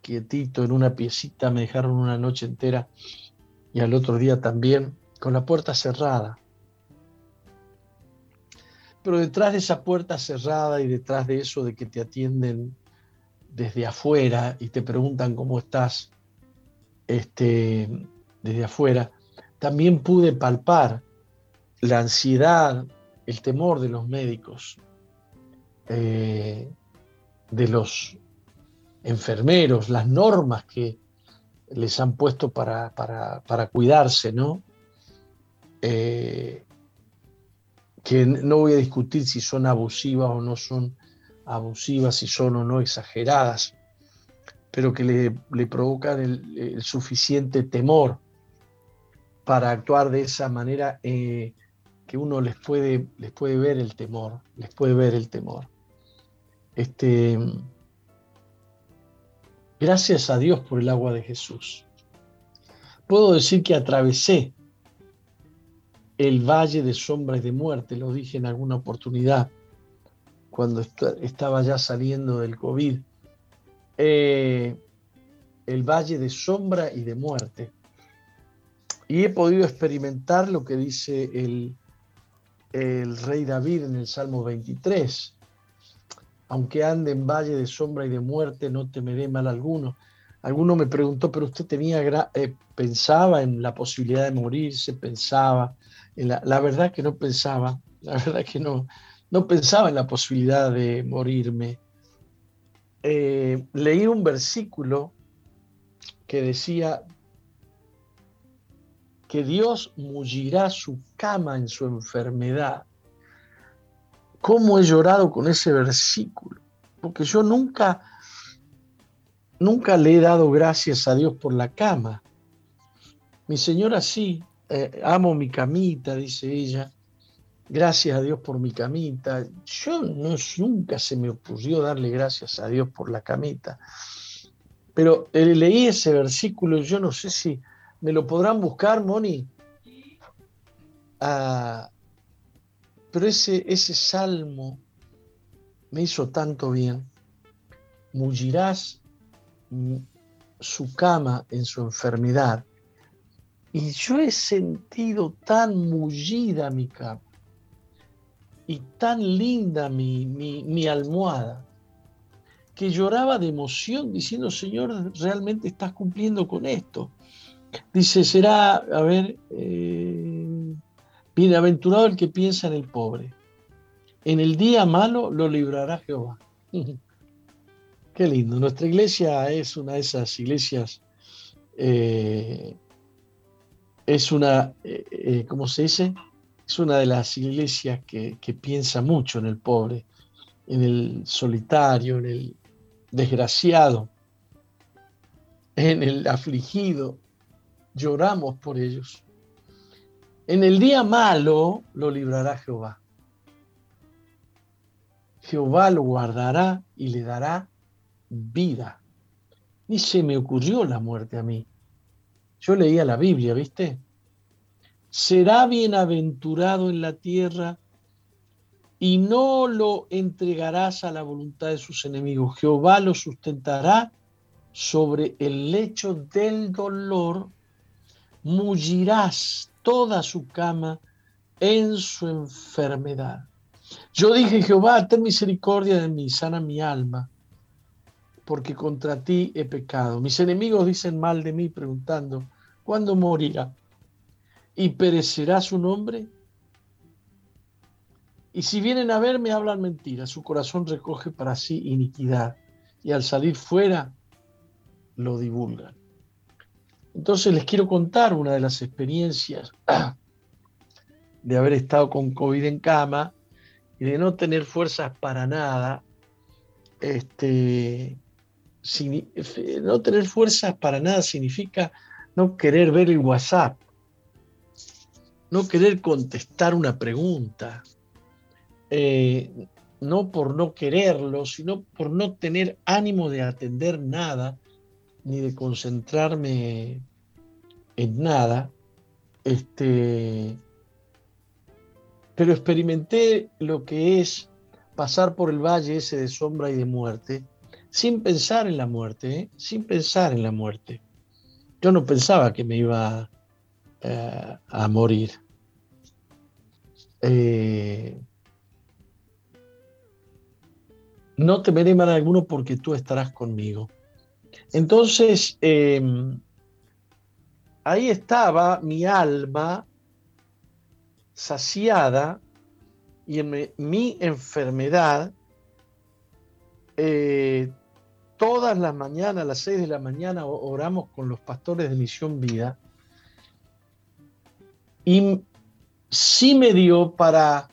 quietito en una piecita, me dejaron una noche entera, y al otro día también con la puerta cerrada. Pero detrás de esa puerta cerrada y detrás de eso de que te atienden desde afuera y te preguntan cómo estás, desde afuera, también pude palpar la ansiedad, el temor de los médicos, de los enfermeros, las normas que les han puesto para cuidarse, ¿no? Que no voy a discutir si son abusivas o no son abusivas, si son o no exageradas, pero que le provocan el suficiente temor para actuar de esa manera, que uno les puede ver el temor, les puede ver el temor. Gracias a Dios por el agua de Jesús. Puedo decir que atravesé el valle de sombra y de muerte, lo dije en alguna oportunidad, cuando estaba ya saliendo del COVID, el valle de sombra y de muerte. Y he podido experimentar lo que dice el rey David en el Salmo 23. Aunque ande en valle de sombra y de muerte, no temeré mal alguno. Alguno me preguntó, pero usted pensaba en la posibilidad de morirse, pensaba en la verdad que no pensaba, la verdad que no pensaba en la posibilidad de morirme. Leí un versículo que decía que Dios mullirá su cama en su enfermedad. ¿Cómo he llorado con ese versículo? Porque yo nunca le he dado gracias a Dios por la cama. Mi señora sí, amo mi camita, dice ella, gracias a Dios por mi camita. Yo nunca se me ocurrió darle gracias a Dios por la camita. Pero leí ese versículo, yo no sé si me lo podrán buscar, Moni. Pero ese salmo me hizo tanto bien. Mullirás su cama en su enfermedad. Y yo he sentido tan mullida mi cama y tan linda mi almohada, que lloraba de emoción diciendo, Señor, realmente estás cumpliendo con esto. Dice, será, bienaventurado el que piensa en el pobre. En el día malo lo librará Jehová. Qué lindo. Nuestra iglesia es una de esas iglesias, ¿cómo se dice? Es una de las iglesias que piensa mucho en el pobre, en el solitario, en el desgraciado, en el afligido. Lloramos por ellos. En el día malo lo librará Jehová. Jehová lo guardará y le dará vida. Ni se me ocurrió la muerte a mí. Yo leía la Biblia, ¿viste? Será bienaventurado en la tierra y no lo entregarás a la voluntad de sus enemigos. Jehová lo sustentará sobre el lecho del dolor, mullirás toda su cama en su enfermedad. Yo dije, Jehová, ten misericordia de mí, sana mi alma, porque contra ti he pecado. Mis enemigos dicen mal de mí, preguntando, ¿cuándo morirá? ¿Y perecerá su nombre? Y si vienen a verme, hablan mentiras. Su corazón recoge para sí iniquidad. Y al salir fuera, lo divulgan. Entonces les quiero contar una de las experiencias de haber estado con COVID en cama y de no tener fuerzas para nada. No tener fuerzas para nada significa no querer ver el WhatsApp, no querer contestar una pregunta. No por no quererlo, sino por no tener ánimo de atender nada, ni de concentrarme en nada. Pero experimenté lo que es pasar por el valle ese de sombra y de muerte, sin pensar en la muerte, sin pensar en la muerte. Yo no pensaba que me iba a morir. No temeré mal alguno porque tú estarás conmigo. Entonces, ahí estaba mi alma saciada y en mi enfermedad, todas las mañanas, a las 6 de la mañana, oramos con los pastores de Misión Vida y sí me dio para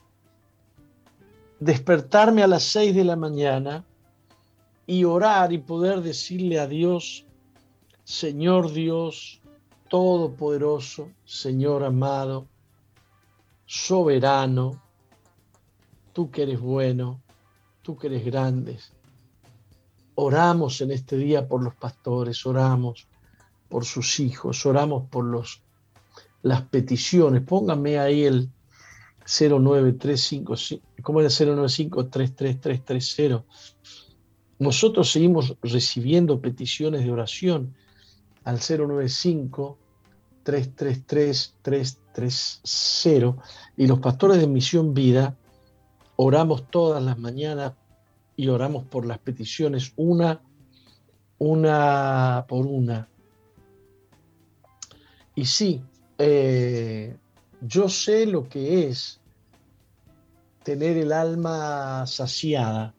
despertarme a las 6 de la mañana y orar y poder decirle a Dios, Señor Dios Todopoderoso, Señor amado, soberano, tú que eres bueno, tú que eres grande. Oramos en este día por los pastores, oramos por sus hijos, oramos por las peticiones. Póngame ahí el 09355, ¿cómo era? 095333330. Nosotros seguimos recibiendo peticiones de oración al 095333330 y los pastores de Misión Vida oramos todas las mañanas y oramos por las peticiones una por una. Y sí, yo sé lo que es tener el alma saciada,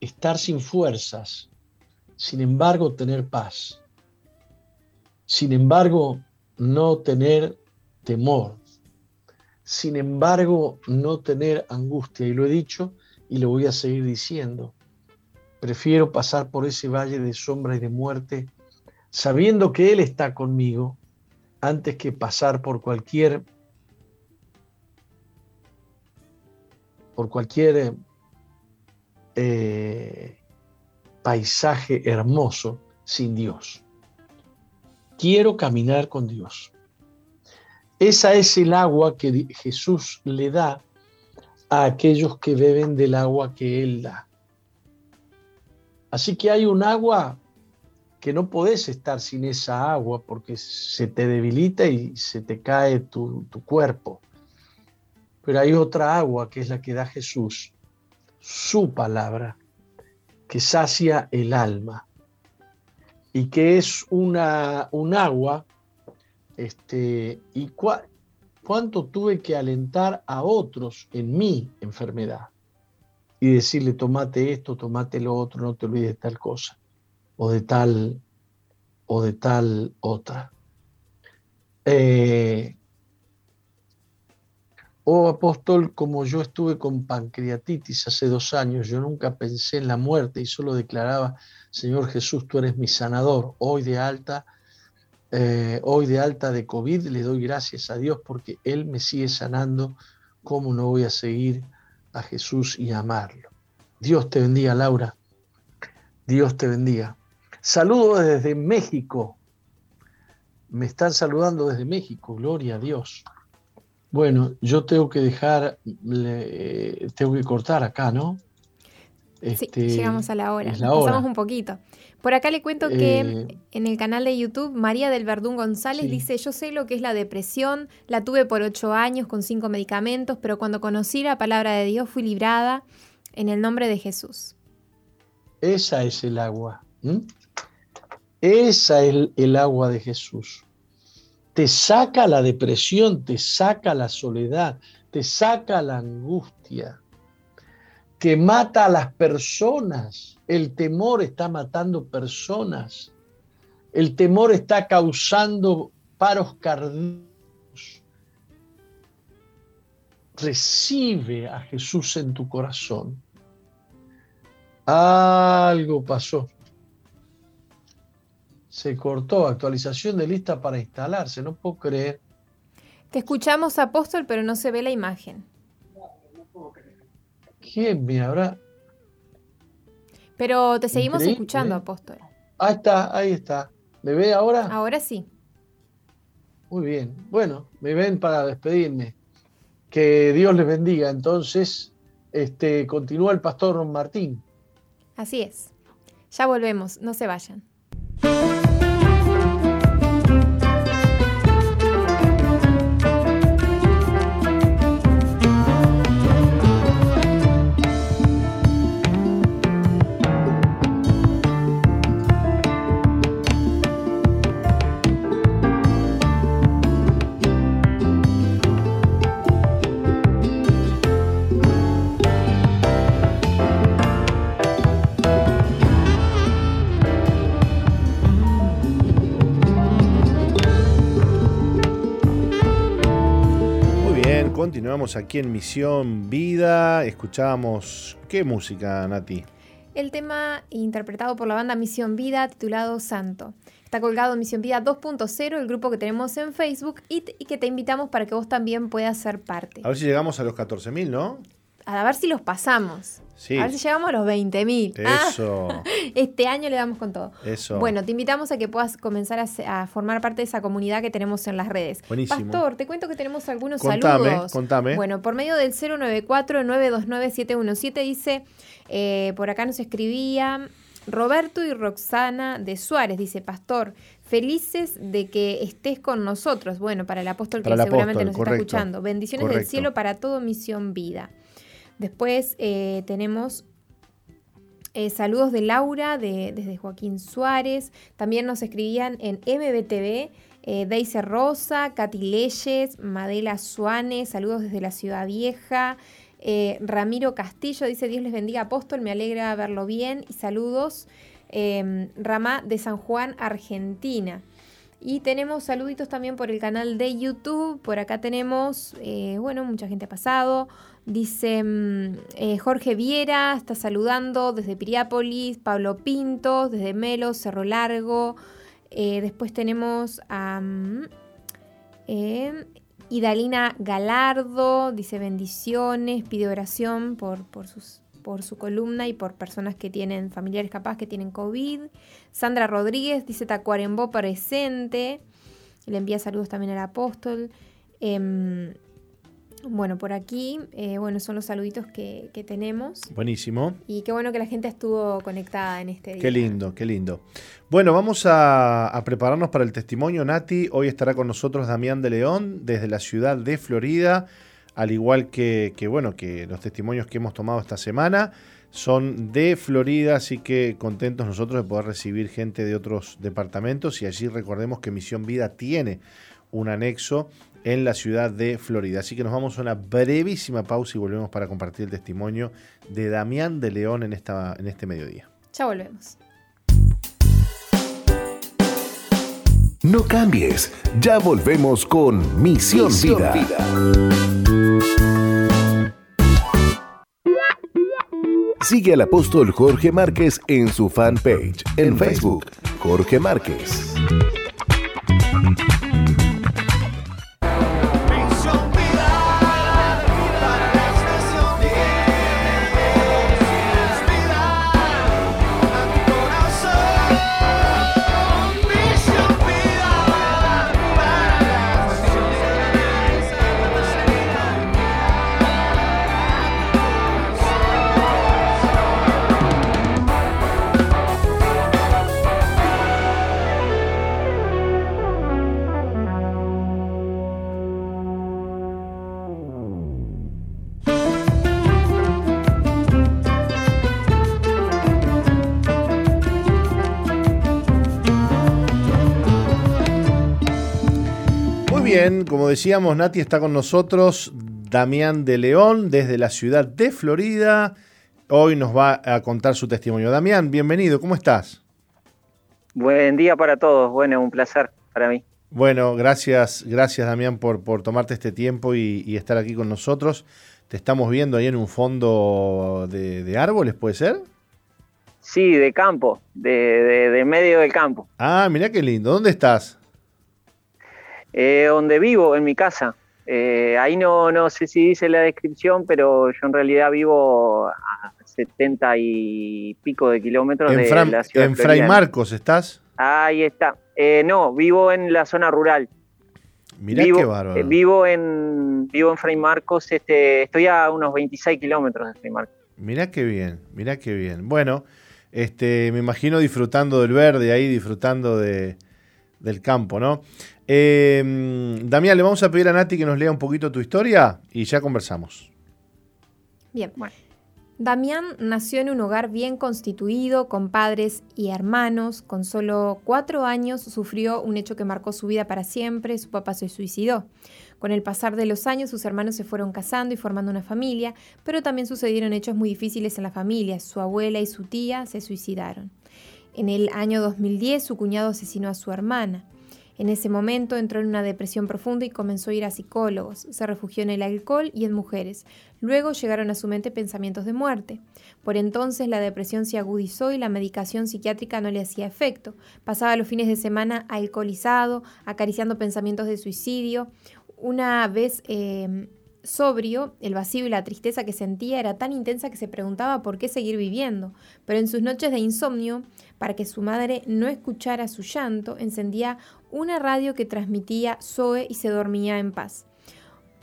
estar sin fuerzas, sin embargo tener paz, sin embargo no tener temor, sin embargo no tener angustia. Y lo he dicho y lo voy a seguir diciendo. Prefiero pasar por ese valle de sombra y de muerte sabiendo que Él está conmigo antes que pasar por cualquier paisaje hermoso sin Dios. Quiero caminar con Dios. Esa es el agua que Jesús le da a aquellos que beben del agua que Él da. Así que hay un agua que no podés estar sin esa agua porque se te debilita y se te cae tu cuerpo. Pero hay otra agua que es la que da Jesús, su palabra, que sacia el alma y que es un agua. Y cuánto tuve que alentar a otros en mi enfermedad y decirle, tomate esto, tomate lo otro, no te olvides de tal cosa o de tal otra. Oh apóstol, como yo estuve con pancreatitis hace 2 años, yo nunca pensé en la muerte y solo declaraba, Señor Jesús, tú eres mi sanador. Hoy de alta de COVID, le doy gracias a Dios porque Él me sigue sanando. ¿Cómo no voy a seguir a Jesús y amarlo? Dios te bendiga, Laura. Dios te bendiga. Saludos desde México. Me están saludando desde México. Gloria a Dios. Bueno, yo tengo que dejar, tengo que cortar acá, ¿no? Sí, llegamos a la hora. Pasamos un poquito. Por acá le cuento que en el canal de YouTube, María del Verdún González dice: yo sé lo que es la depresión, la tuve por 8 años con 5 medicamentos, pero cuando conocí la palabra de Dios fui librada en el nombre de Jesús. Esa es el agua. Esa es el agua de Jesús. Te saca la depresión, te saca la soledad, te saca la angustia, que mata a las personas. El temor está matando personas. El temor está causando paros cardíacos. Recibe a Jesús en tu corazón. Algo pasó. Se cortó. Actualización de lista para instalarse. No puedo creer. Te escuchamos, apóstol, pero no se ve la imagen. No puedo creer. ¿Quién me habrá? Pero te seguimos escuchando, apóstol. Ah, está. Ahí está. ¿Me ve ahora? Ahora sí. Muy bien. Bueno, me ven para despedirme. Que Dios les bendiga. Entonces, continúa el pastor Ron Martín. Así es. Ya volvemos. No se vayan. Continuamos aquí en Misión Vida. Escuchamos, ¿qué música, Nati? El tema interpretado por la banda Misión Vida, titulado Santo. Está colgado en Misión Vida 2.0, el grupo que tenemos en Facebook, y que te invitamos para que vos también puedas ser parte. A ver si llegamos a los 14.000, ¿no? A ver si los pasamos. Sí. A ver si llegamos a los 20.000. Eso. Ah, este año le damos con todo. Eso. Bueno, te invitamos a que puedas comenzar a formar parte de esa comunidad que tenemos en las redes. Buenísimo. Pastor, te cuento que tenemos algunos saludos. Contame. Bueno, por medio del 094-929-717 dice, por acá nos escribía Roberto y Roxana de Suárez. Dice: pastor, felices de que estés con nosotros. Bueno, para el apóstol, que seguramente nos está escuchando. Bendiciones del cielo para todo Misión Vida. Después tenemos saludos de Laura, desde Joaquín Suárez. También nos escribían en MBTV, Daisy Rosa, Katy Leyes, Madela Suárez, saludos desde la Ciudad Vieja. Ramiro Castillo dice: Dios les bendiga, apóstol, me alegra verlo bien. Y saludos, Ramá de San Juan, Argentina. Y tenemos saluditos también por el canal de YouTube. Por acá tenemos, mucha gente ha pasado. Dice Jorge Viera, está saludando desde Piriápolis, Pablo Pintos, desde Melo, Cerro Largo. Después tenemos a Idalina Galardo, dice bendiciones, pide oración por su columna y por personas que tienen familiares capaz que tienen COVID. Sandra Rodríguez dice Tacuarembó presente, le envía saludos también al apóstol. Por aquí, son los saluditos que tenemos. Buenísimo. Y qué bueno que la gente estuvo conectada en este día. Qué lindo, qué lindo. Bueno, vamos a prepararnos para el testimonio, Nati. Hoy estará con nosotros Damián de León, desde la ciudad de Florida, al igual que los testimonios que hemos tomado esta semana son de Florida, así que contentos nosotros de poder recibir gente de otros departamentos, y allí recordemos que Misión Vida tiene un anexo en la ciudad de Florida. Así que nos vamos a una brevísima pausa y volvemos para compartir el testimonio de Damián de León en este mediodía. Ya volvemos. No cambies, ya volvemos con Misión Vida. Sigue al apóstol Jorge Márquez en su fanpage en Facebook, Jorge Márquez. bien, como decíamos, Nati, está con nosotros Damián de León desde la ciudad de Florida. Hoy nos va a contar su testimonio. Damián, bienvenido, ¿cómo estás? Buen día para todos, bueno, un placer para mí. Bueno, gracias Damián por tomarte este tiempo y estar aquí con nosotros. Te estamos viendo ahí en un fondo de árboles, ¿puede ser? Sí, de campo, de medio del campo. Ah, mirá qué lindo. ¿Dónde estás? Donde vivo, en mi casa. Ahí no sé si dice la descripción, pero yo en realidad vivo a 70 y pico de kilómetros de la ciudad. ¿En Fray Marcos estás? Ahí está. No, vivo en la zona rural. Mirá qué bárbaro. Vivo en Fray Marcos, estoy a unos 26 kilómetros de Fray Marcos. Mirá qué bien. Bueno, me imagino disfrutando del verde ahí, disfrutando del campo, ¿no? Damián, le vamos a pedir a Nati que nos lea un poquito tu historia y ya conversamos. Bien. Bueno. Damián nació en un hogar bien constituido, con padres y hermanos. Con solo 4 años sufrió un hecho que marcó su vida para siempre. Su papá se suicidó. Con el pasar de los años, sus hermanos se fueron casando y formando una familia, pero también sucedieron hechos muy difíciles en la familia. Su abuela y su tía se suicidaron. En el año 2010, su cuñado asesinó a su hermana. En ese momento entró en una depresión profunda y comenzó a ir a psicólogos. Se refugió en el alcohol y en mujeres. Luego llegaron a su mente pensamientos de muerte. Por entonces la depresión se agudizó y la medicación psiquiátrica no le hacía efecto. Pasaba los fines de semana alcoholizado, acariciando pensamientos de suicidio. Una vez sobrio, el vacío y la tristeza que sentía era tan intensa que se preguntaba por qué seguir viviendo. Pero en sus noches de insomnio, para que su madre no escuchara su llanto, encendía una radio que transmitía PSOE y se dormía en paz.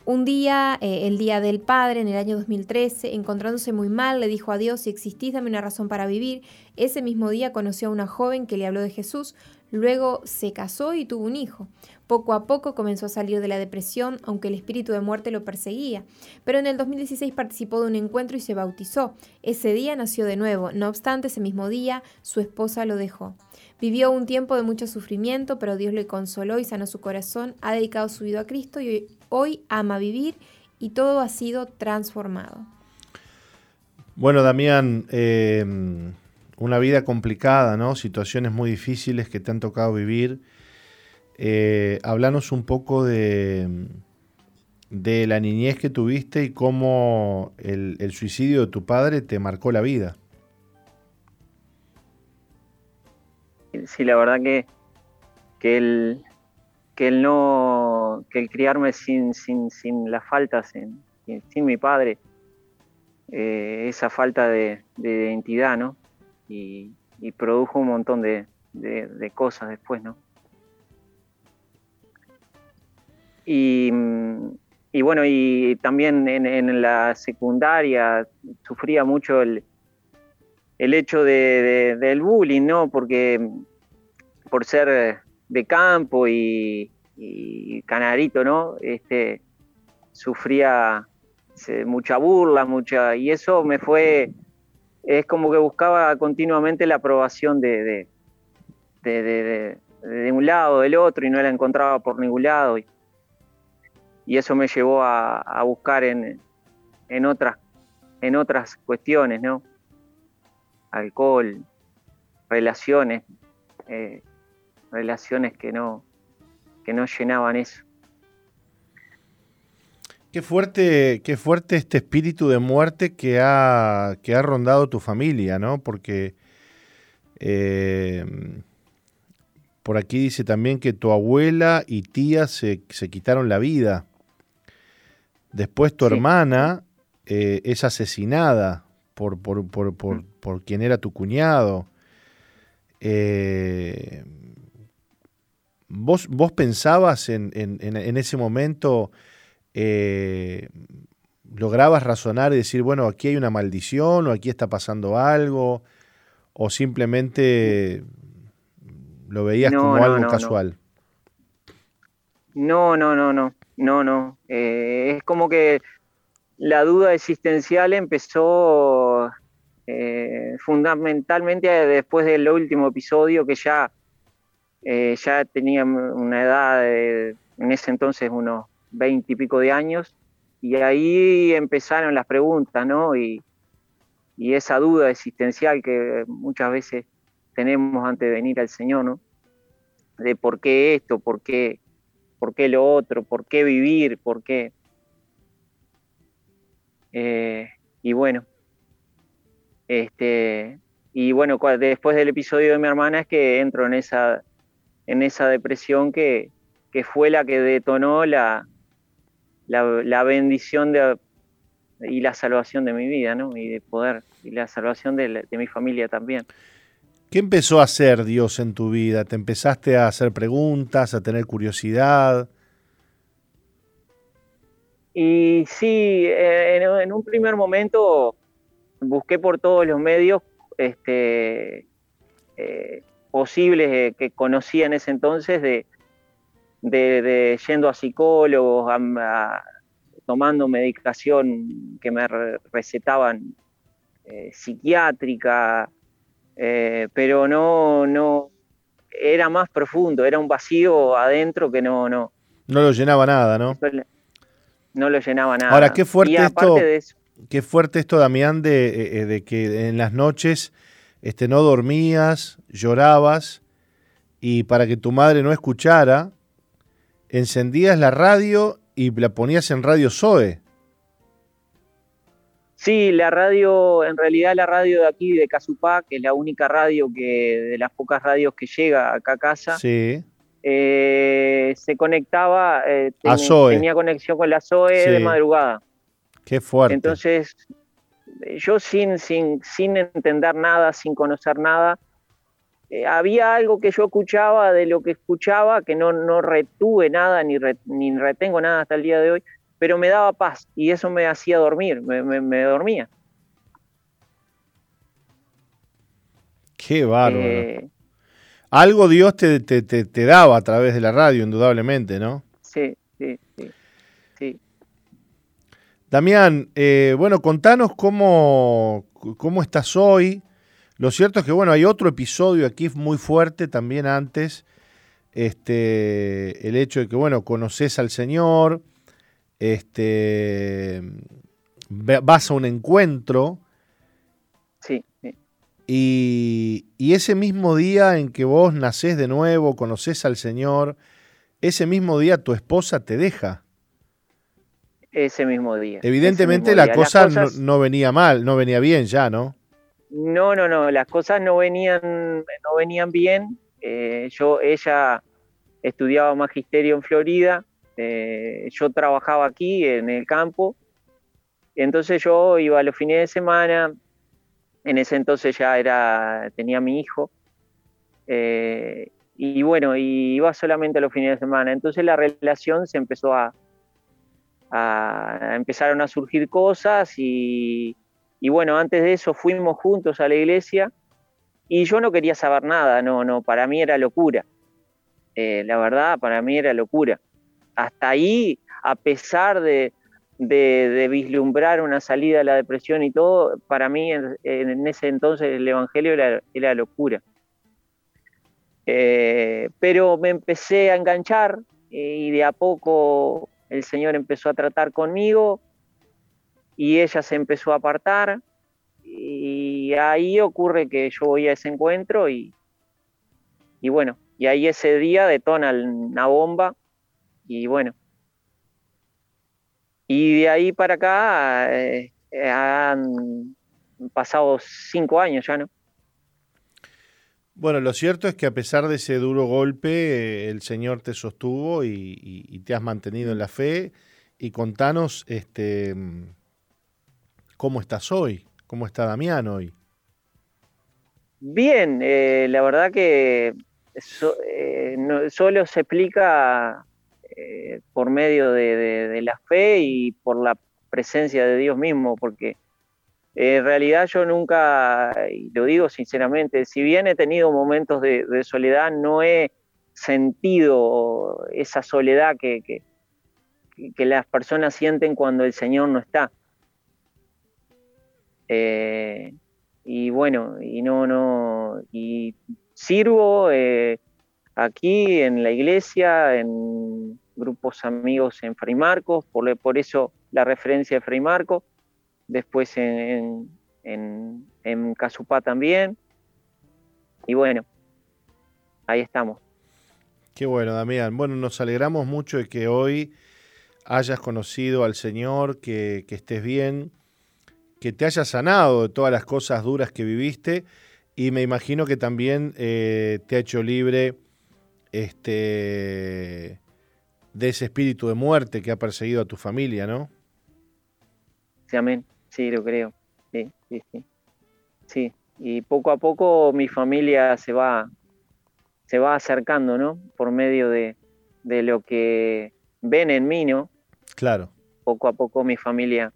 Un día, el día del padre, en el año 2013, encontrándose muy mal, le dijo a Dios: si existís, dame una razón para vivir. Ese mismo día conoció a una joven que le habló de Jesús. Luego se casó y tuvo un hijo. Poco a poco comenzó a salir de la depresión, aunque el espíritu de muerte lo perseguía. Pero en el 2016 participó de un encuentro y se bautizó. Ese día nació de nuevo. No obstante, ese mismo día su esposa lo dejó. Vivió un tiempo de mucho sufrimiento, pero Dios le consoló y sanó su corazón. Ha dedicado su vida a Cristo y hoy ama vivir y todo ha sido transformado. Bueno, Damián, una vida complicada, ¿no? Situaciones muy difíciles que te han tocado vivir. Háblanos un poco de la niñez que tuviste y cómo el suicidio de tu padre te marcó la vida. Sí, la verdad que el criarme sin las faltas, sin mi padre, esa falta de identidad, ¿no? Y produjo un montón de cosas después, ¿no? Y bueno, y también en la secundaria sufría mucho el hecho del bullying, ¿no? Porque por ser de campo y canarito, ¿no? Sufría mucha burla, y eso me fue. Es como que buscaba continuamente la aprobación de un lado, del otro, y no la encontraba por ningún lado. Y eso me llevó a buscar en otras cuestiones, ¿no? Alcohol, relaciones que no llenaban eso. Qué fuerte este espíritu de muerte que ha rondado tu familia, ¿no? Porque por aquí dice también que tu abuela y tía se quitaron la vida. Después tu hermana es asesinada por quien era tu cuñado. ¿Vos pensabas en ese momento? ¿Lograbas razonar y decir, bueno, aquí hay una maldición o aquí está pasando algo? ¿O simplemente lo veías como algo casual? No. Es como que la duda existencial empezó fundamentalmente después del último episodio, que ya tenía una edad en ese entonces unos 20 y pico de años, y ahí empezaron las preguntas, ¿no? Y esa duda existencial que muchas veces tenemos antes de venir al Señor, ¿no? De por qué esto, por qué lo otro, por qué vivir, por qué... y bueno, después del episodio de mi hermana es que entro en esa depresión que fue la que detonó la bendición y la salvación de mi vida, ¿no? Y de poder, y la salvación de mi familia también. ¿Qué empezó a hacer Dios en tu vida? ¿Te empezaste a hacer preguntas, a tener curiosidad? Y sí, en un primer momento busqué por todos los medios posibles que conocía en ese entonces, de yendo a psicólogos, tomando medicación que me recetaban psiquiátrica, pero no era más profundo, era un vacío adentro que no. No lo llenaba nada, ¿no? No lo llenaba nada. Ahora, qué fuerte esto, Damián, de que en las noches no dormías, llorabas, y para que tu madre no escuchara, encendías la radio y la ponías en Radio PSOE. Sí, la radio, en realidad la radio de aquí, de Casupá, que es la única radio de las pocas radios que llega acá a casa. Sí. Se conectaba, tenía conexión con la PSOE, sí, de madrugada. Qué fuerte. Entonces, yo sin entender nada, sin conocer nada, había algo que yo escuchaba, de lo que escuchaba, que no retuve nada, ni retengo nada hasta el día de hoy, pero me daba paz y eso me hacía dormir, me dormía. Qué bárbaro. Algo Dios te daba a través de la radio, indudablemente, ¿no? Sí. Damián, contanos cómo estás hoy. Lo cierto es que, hay otro episodio aquí muy fuerte también antes. El hecho de que, conocés al Señor, vas a un encuentro. Sí. Y ese mismo día en que vos nacés de nuevo, conocés al Señor, ese mismo día tu esposa te deja. Ese mismo día. Evidentemente mismo día. Las cosas no venía mal, no venía bien ya, ¿no? No, las cosas no venían bien. Ella estudiaba magisterio en Florida, yo trabajaba aquí en el campo, entonces yo iba los fines de semana. En ese entonces tenía mi hijo, y iba solamente a los fines de semana. Entonces la relación se empezó empezaron a surgir cosas, y antes de eso fuimos juntos a la iglesia, y yo no quería saber nada, no, para mí era locura. La verdad, para mí era locura. Hasta ahí, a pesar de vislumbrar una salida a la depresión y todo, para mí en ese entonces el evangelio era locura. Pero me empecé a enganchar, y de a poco el Señor empezó a tratar conmigo y ella se empezó a apartar, y ahí ocurre que yo voy a ese encuentro y ahí ese día detona una bomba . Y de ahí para acá han pasado 5 años ya, ¿no? Bueno, lo cierto es que a pesar de ese duro golpe, el Señor te sostuvo y te has mantenido en la fe. Y contanos cómo estás hoy, cómo está Damián hoy. Bien, la verdad que solo se explica... por medio de la fe y por la presencia de Dios mismo, porque en realidad yo nunca, y lo digo sinceramente, si bien he tenido momentos de soledad, no he sentido esa soledad que las personas sienten cuando el Señor no está. Sirvo aquí en la iglesia, grupos amigos en Fray Marcos, por eso la referencia de Fray Marcos, después en Casupá también, y bueno, ahí estamos. Qué bueno, Damián. Bueno, nos alegramos mucho de que hoy hayas conocido al Señor, que estés bien, que te hayas sanado de todas las cosas duras que viviste, y me imagino que también te ha hecho libre de ese espíritu de muerte que ha perseguido a tu familia, ¿no? Sí, amén. Sí, lo creo. Sí. Sí, y poco a poco mi familia se va acercando, ¿no? Por medio de lo que ven en mí, ¿no? Claro. Poco a poco mi familia.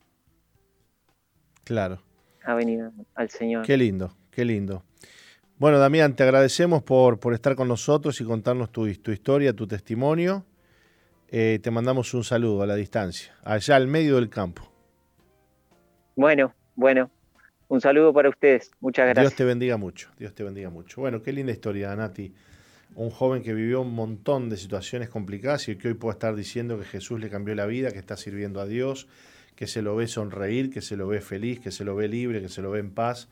Claro. Ha venido al Señor. Qué lindo, qué lindo. Bueno, Damián, te agradecemos por estar con nosotros y contarnos tu historia, tu testimonio. Te mandamos un saludo a la distancia, allá al medio del campo. Bueno, un saludo para ustedes. Muchas gracias. Dios te bendiga mucho. Bueno, qué linda historia, Nati. Un joven que vivió un montón de situaciones complicadas y que hoy puede estar diciendo que Jesús le cambió la vida, que está sirviendo a Dios, que se lo ve sonreír, que se lo ve feliz, que se lo ve libre, que se lo ve en paz.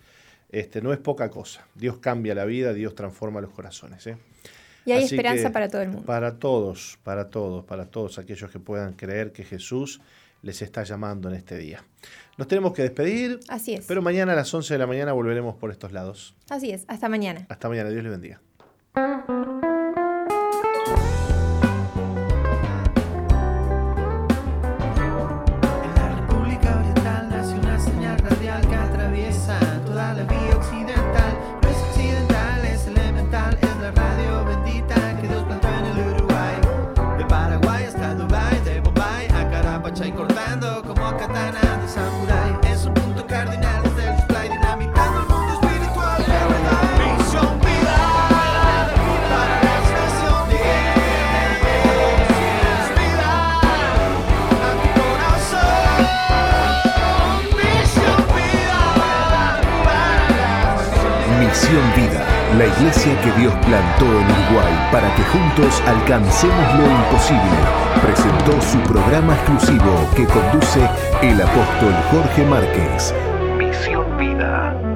No es poca cosa. Dios cambia la vida, Dios transforma los corazones, ¿eh? Y hay así esperanza para todo el mundo. Para todos aquellos que puedan creer que Jesús les está llamando en este día. Nos tenemos que despedir. Así es. Pero mañana a las 11 de la mañana volveremos por estos lados. Así es. Hasta mañana. Hasta mañana. Dios les bendiga. La iglesia que Dios plantó en Uruguay para que juntos alcancemos lo imposible, presentó su programa exclusivo que conduce el apóstol Jorge Márquez. Misión Vida.